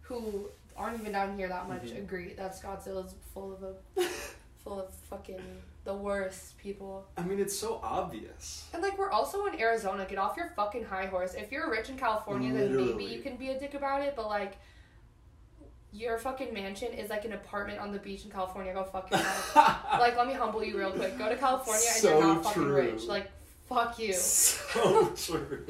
who aren't even down here that much mm-hmm. agree that Scottsdale is full of a, full of fucking the worst people. I mean, it's so obvious. And, like, we're also in Arizona. Get off your fucking high horse. If you're rich in California, Literally. then maybe you can be a dick about it. But, like, your fucking mansion is like an apartment on the beach in California. Go fuck yourself. Like, let me humble you real quick. Go to California and so you're not fucking true. rich. Like, fuck you. So true.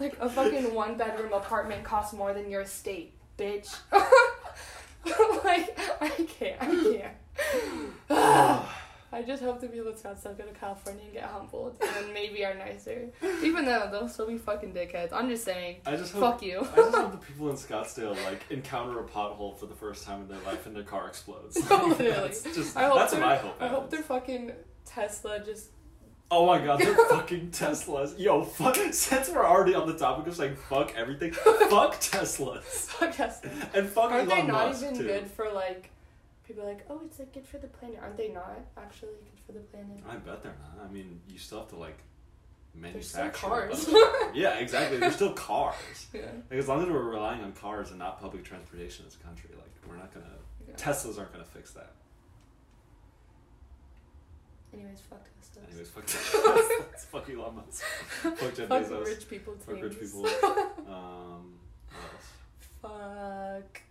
Like, a fucking one-bedroom apartment costs more than your estate, bitch. Like, I can't. I can't. I just hope the people in Scottsdale go to California and get humbled, and then maybe are nicer. Even though they'll still be fucking dickheads. I'm just saying, I just hope, fuck you. I just hope the people in Scottsdale, like, encounter a pothole for the first time in their life and their car explodes. No, literally. That's, just, I hope that's what I hope happens. I hope their fucking Tesla just... Oh my god, they're fucking Teslas. Yo, fuck, since we're already on the topic of saying fuck everything, fuck Teslas. Fuck Teslas. And fuck Elon Musk, too. Aren't they not even good for, like, people are like, oh, it's like good for the planet. Aren't they not actually good for the planet? I bet they're not. I mean, you still have to like manufacture cars. Yeah, exactly. They're still cars. Yeah. Like, as long as we're relying on cars and not public transportation as a country, like we're not gonna yeah. Teslas aren't gonna fix that. Anyways, fuck Teslas. Anyways, fuck Teslas. Fuck Elon Musk. Fuck Jeff Bezos. Fuck rich people. Fuck names. Rich people. Um, what else? Fuck.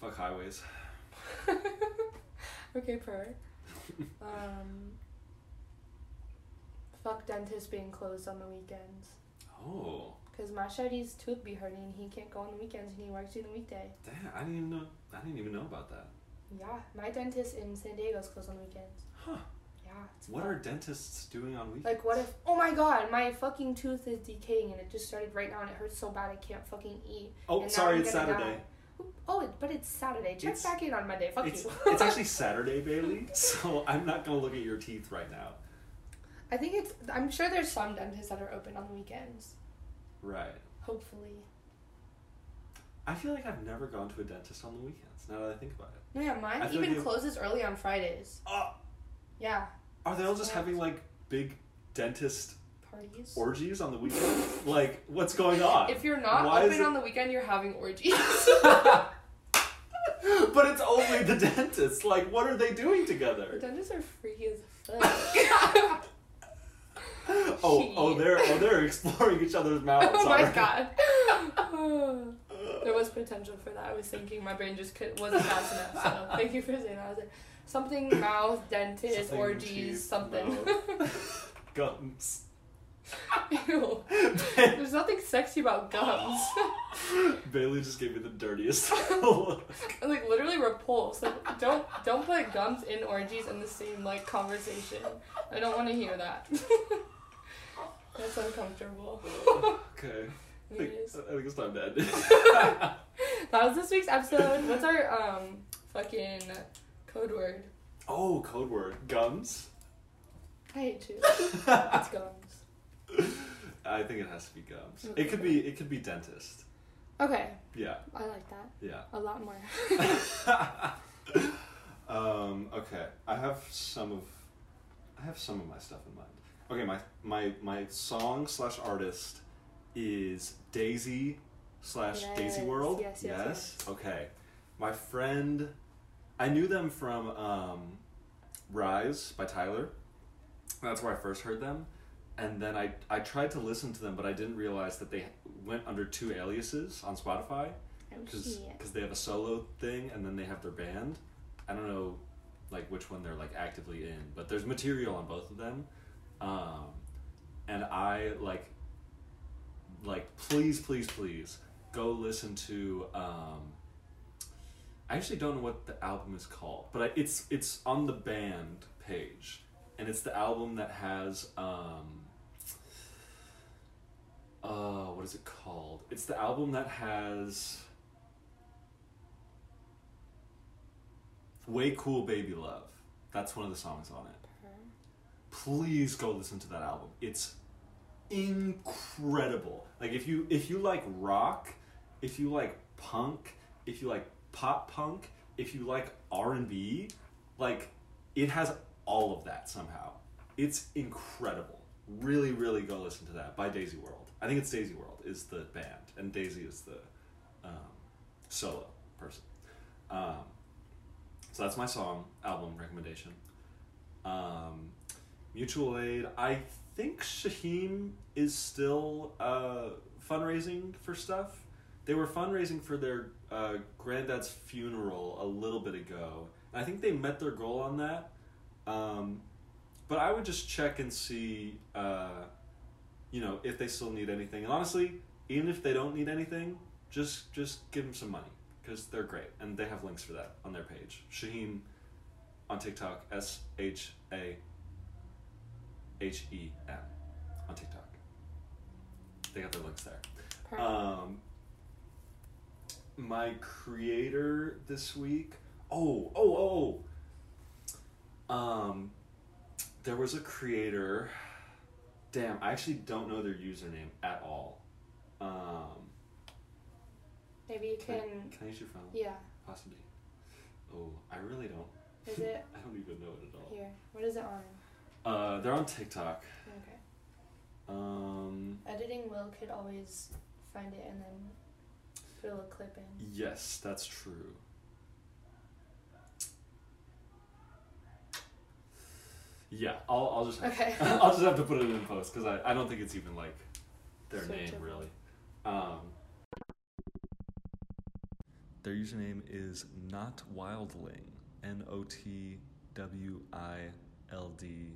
Fuck highways. Okay, per. Um, fuck dentists being closed on the weekends. Oh. Because Mashadi's tooth be hurting and he can't go on the weekends and he works during the weekday. Damn, I didn't even know. I didn't even know about that. Yeah, my dentist in San Diego is closed on the weekends. Huh. Yeah. It's what fun. Are dentists doing on weekends? Like, what if? Oh my God, my fucking tooth is decaying and it just started right now and it hurts so bad I can't fucking eat. Oh, and sorry, it's Saturday. Die. Oh, but it's Saturday. Check it's, back in on Monday. Fuck it's, you. It's actually Saturday, Bailey, so I'm not going to look at your teeth right now. I think it's... I'm sure there's some dentists that are open on the weekends. Right. Hopefully. I feel like I've never gone to a dentist on the weekends, now that I think about it. No, yeah, mine I even like closes have... early on Fridays. Oh! Yeah. Are they all just having, like, big dentist... Parties? Orgies on the weekend? Like, what's going on? If you're not Why open it... on the weekend, you're having orgies. But it's only the dentist. Like, what are they doing together? The dentists are freaky as fuck. oh, oh, they're oh, they're exploring each other's mouths. Oh my God. There was potential for that. I was thinking my brain just could, wasn't fast enough. So thank you for saying that. I was like, something mouth, dentist, something orgies, something. Mouth. Gums. Ew. There's nothing sexy about gums. Bailey just gave me the dirtiest look. Like, literally repulsed. Like, don't don't put gums in orgies in the same, like, conversation. I don't want to hear that. That's uncomfortable. Okay. I think, I think it's time to end it. That was this week's episode. What's our, um, fucking code word? Oh, code word. Gums? I hate you. It's gums. I think it has to be gums. Okay. It could be it could be dentist. Okay. Yeah. I like that. Yeah. A lot more. um, okay. I have some of I have some of my stuff in mind. Okay, my my, my song slash artist is Daisy slash Daisy World. Yes, yes, yes. Yes. Okay. My friend, I knew them from um, Rise by Tyler. That's where I first heard them. And then I, I tried to listen to them, but I didn't realize that they went under two aliases on Spotify. Because oh, they have a solo thing, and then they have their band. I don't know like which one they're like actively in, but there's material on both of them. Um, and I, like, like please, please, please, go listen to... Um, I actually don't know what the album is called, but I, it's it's on the band page. And it's the album that has... Um, Uh, what is it called? It's the album that has Way Cool Baby Love. That's one of the songs on it. Please go listen to that album. It's incredible. Like if you if you like rock, if you like punk, if you like pop punk, if you like R and B, like it has all of that somehow. It's incredible. Really, really go listen to that by Daisy World. I think it's Daisy World is the band, and Daisy is the um, solo person. Um, so that's my song album recommendation. Um, Mutual Aid. I think Shaheem is still uh, fundraising for stuff. They were fundraising for their uh, granddad's funeral a little bit ago, and I think they met their goal on that. Um, but I would just check and see... Uh, you know, if they still need anything. And honestly, even if they don't need anything, just just give them some money because they're great. And they have links for that on their page. Shaheem on TikTok, S H A H E M on TikTok. They got their links there. Um, my creator this week... Oh, oh, oh! Um, there was a creator... Damn, I actually don't know their username at all. Um, Maybe you can... Can I, can I use your phone? Yeah. Possibly. Oh, I really don't. Is it? I don't even know it at all. Here. What is it on? Uh, they're on TikTok. Okay. Um... Editing Will could always find it and then put a little clip in. Yes, that's true. Yeah, I'll, I'll just have, okay. I'll just have to put it in post because I, I don't think it's even like their Switch name up. Really. Um, their username is NotWildling, N O T W I L D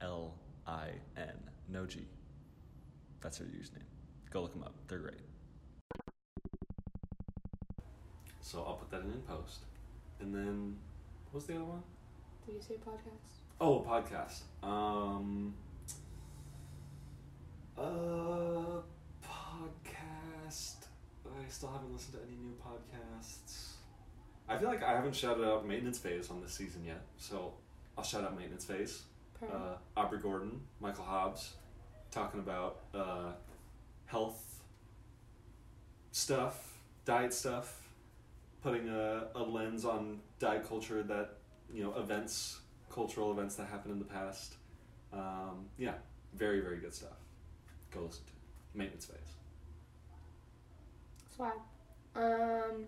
L I N, no G. That's their username. Go look them up. They're great. So I'll put that in in post, and then what's the other one? Did you say podcast? Oh, podcast. Um, uh, podcast. I still haven't listened to any new podcasts. I feel like I haven't shouted out Maintenance Phase on this season yet, so I'll shout out Maintenance Phase. Uh, Aubrey Gordon, Michael Hobbs, talking about uh, health stuff, diet stuff, putting a, a lens on diet culture that, you know, events... cultural events that happened in the past. Um, yeah, very, very good stuff. Go listen to it. Maintenance Phase. Swag. Um,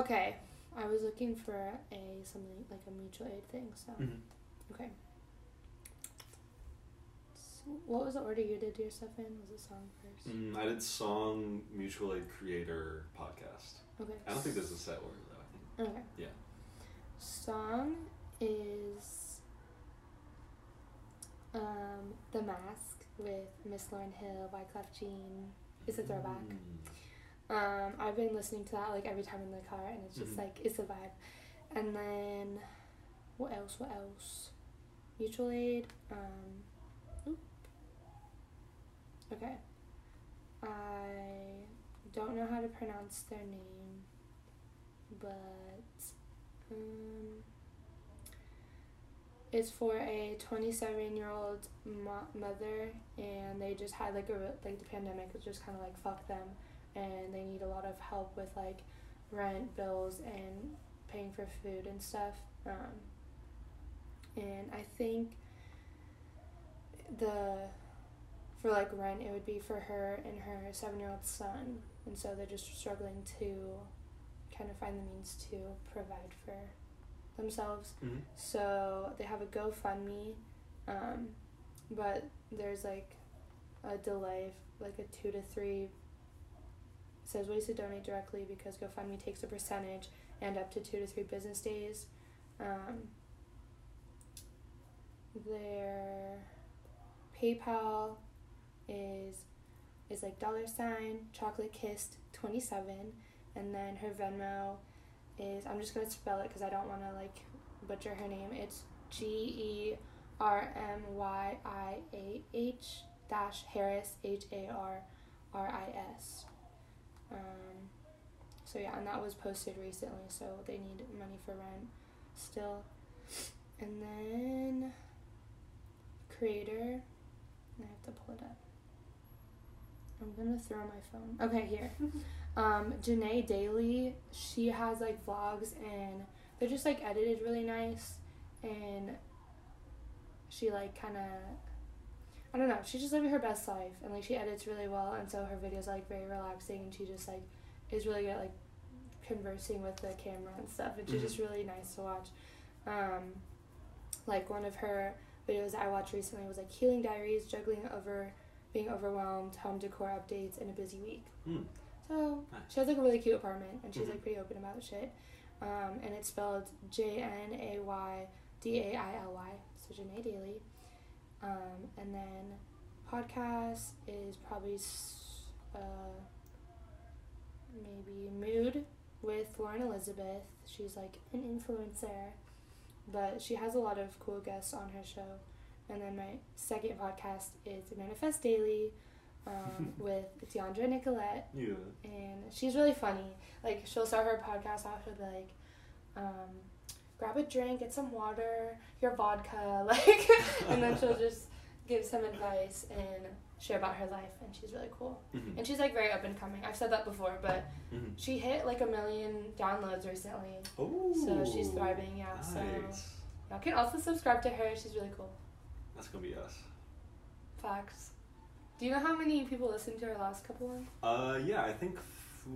okay. I was looking for a something like a mutual aid thing, so. Mm-hmm. Okay. So what was the order you did your stuff in? Was it song first? Mm, I did song, mutual aid, creator, podcast. Okay. I don't think there's a set order, though. I think. Okay. Yeah. Song is um, The Mask with Miss Lauren Hill by Clef Jean. It's a throwback. Mm. Um, I've been listening to that like every time in the car, and it's just mm. like, it's a vibe. And then, what else, what else? Mutual Aid. Um, oop. Okay. I don't know how to pronounce their name, but... Um, it's for a twenty-seven-year-old mo- mother, and they just had like a like the pandemic was just kind of like fuck them, and they need a lot of help with like rent, bills, and paying for food and stuff. Um, and I think the for like rent it would be for her and her seven-year-old son, and so they're just struggling to. Kind of find the means to provide for themselves. Mm-hmm. So they have a GoFundMe, um, but there's like a delay, like a two to three. It says ways to donate directly because GoFundMe takes a percentage and up to two to three business days. Um, their PayPal is is like dollar sign chocolate kissed twenty-seven. And then her Venmo is, I'm just going to spell it because I don't want to, like, butcher her name. It's G E R M Y I A H dash Harris, H A R R I S. Um, so, yeah, and that was posted recently, so they need money for rent still. And then creator, I have to pull it up. I'm going to throw my phone. Okay, here. Um, Janae Daly, she has like vlogs and they're just like edited really nice, and she like kind of, I don't know, she's just living her best life, and like she edits really well, and so her videos are like very relaxing, and she just like is really good at like conversing with the camera and stuff, and she's mm-hmm. just really nice to watch. Um, like one of her videos that I watched recently was like healing diaries, juggling over being overwhelmed, home decor updates, and a busy week. Mm. So she has like a really cute apartment, and she's mm-hmm. like pretty open about shit. Um, and it's spelled J N A Y D A I L Y, so Janae Daly. Um, and then podcast is probably uh, maybe Mood with Lauren Elizabeth. She's like an influencer, but she has a lot of cool guests on her show. And then my second podcast is Manifest Daily. Um, with DeAndre Nicolette. Yeah. And she's really funny. Like, she'll start her podcast off with, like, um, grab a drink, get some water, your vodka, like, and then she'll just give some advice and share about her life, and she's really cool. Mm-hmm. And she's, like, very up and coming. I've said that before, but mm-hmm. she hit, like, a million downloads recently. Oh. So she's thriving, yeah. Nice. So y'all can also subscribe to her. She's really cool. That's going to be us. Facts. Do you know how many people listened to our last couple ones? Uh, yeah, I think... F-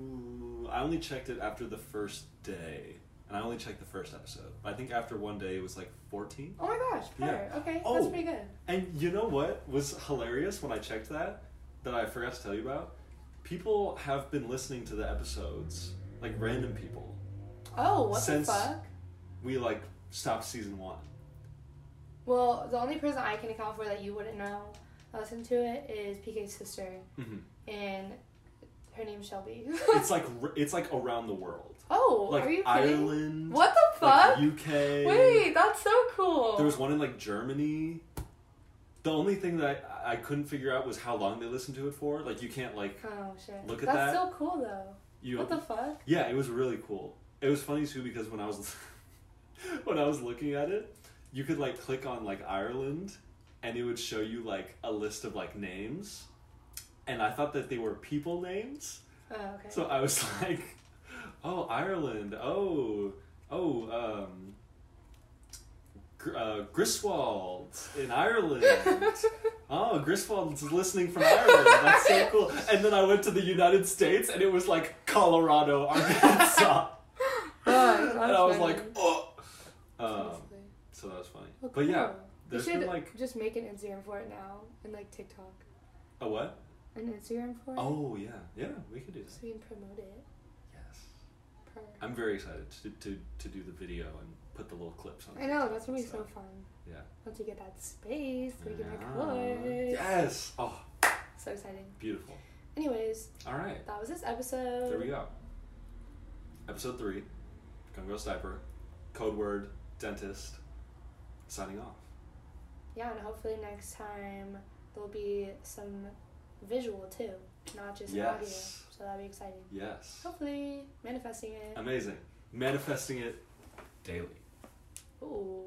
I only checked it after the first day. And I only checked the first episode. I think after one day, it was like fourteen. Oh my gosh, fire. Yeah. Okay, oh, that's pretty good. And you know what was hilarious when I checked that, that I forgot to tell you about? People have been listening to the episodes, like random people. Oh, what the fuck? We like stopped season one. Well, the only person I can account for that you wouldn't know that listened to it is P K's sister. Mm-hmm. And her name's Shelby. It's like it's like around the world. Oh, like, are you kidding? Ireland. What the fuck? Like U K. Wait, that's so cool. There was one in like Germany. The only thing that I, I couldn't figure out was how long they listened to it for. Like you can't like oh, shit. Look at that's that. That's so cool though. You, what the fuck? Yeah, it was really cool. It was funny too because when I was when I was looking at it, you could like click on like Ireland, and it would show you like a list of like names, and I thought that they were people names. Oh, okay. So I was like. Oh, Ireland. Oh, oh, um, Gr- uh, Griswold in Ireland. Oh, Griswold's listening from Ireland. That's so cool. And then I went to the United States and it was like Colorado, Arkansas. Oh, and I was funny. Like, oh. Um, so that was funny. Well, cool. But yeah, there's should been like. Just make an Instagram for it now and like TikTok. A what? An Instagram for it? Oh, yeah. Yeah, we could do that. So we can promote it. I'm very excited to, to to do the video and put the little clips on. I know, that's going to be so fun. Yeah. Once you get that space, we yeah. can record. Yes! Oh. So exciting. Beautiful. Anyways. All right. That was this episode. There we go. Episode three, Gun Girls Diaper, code word, dentist, signing off. Yeah, and hopefully next time there'll be some visual too, not just yes. audio. So that'll be exciting. Yes. Hopefully, manifesting it. Amazing. Manifesting it daily. Ooh.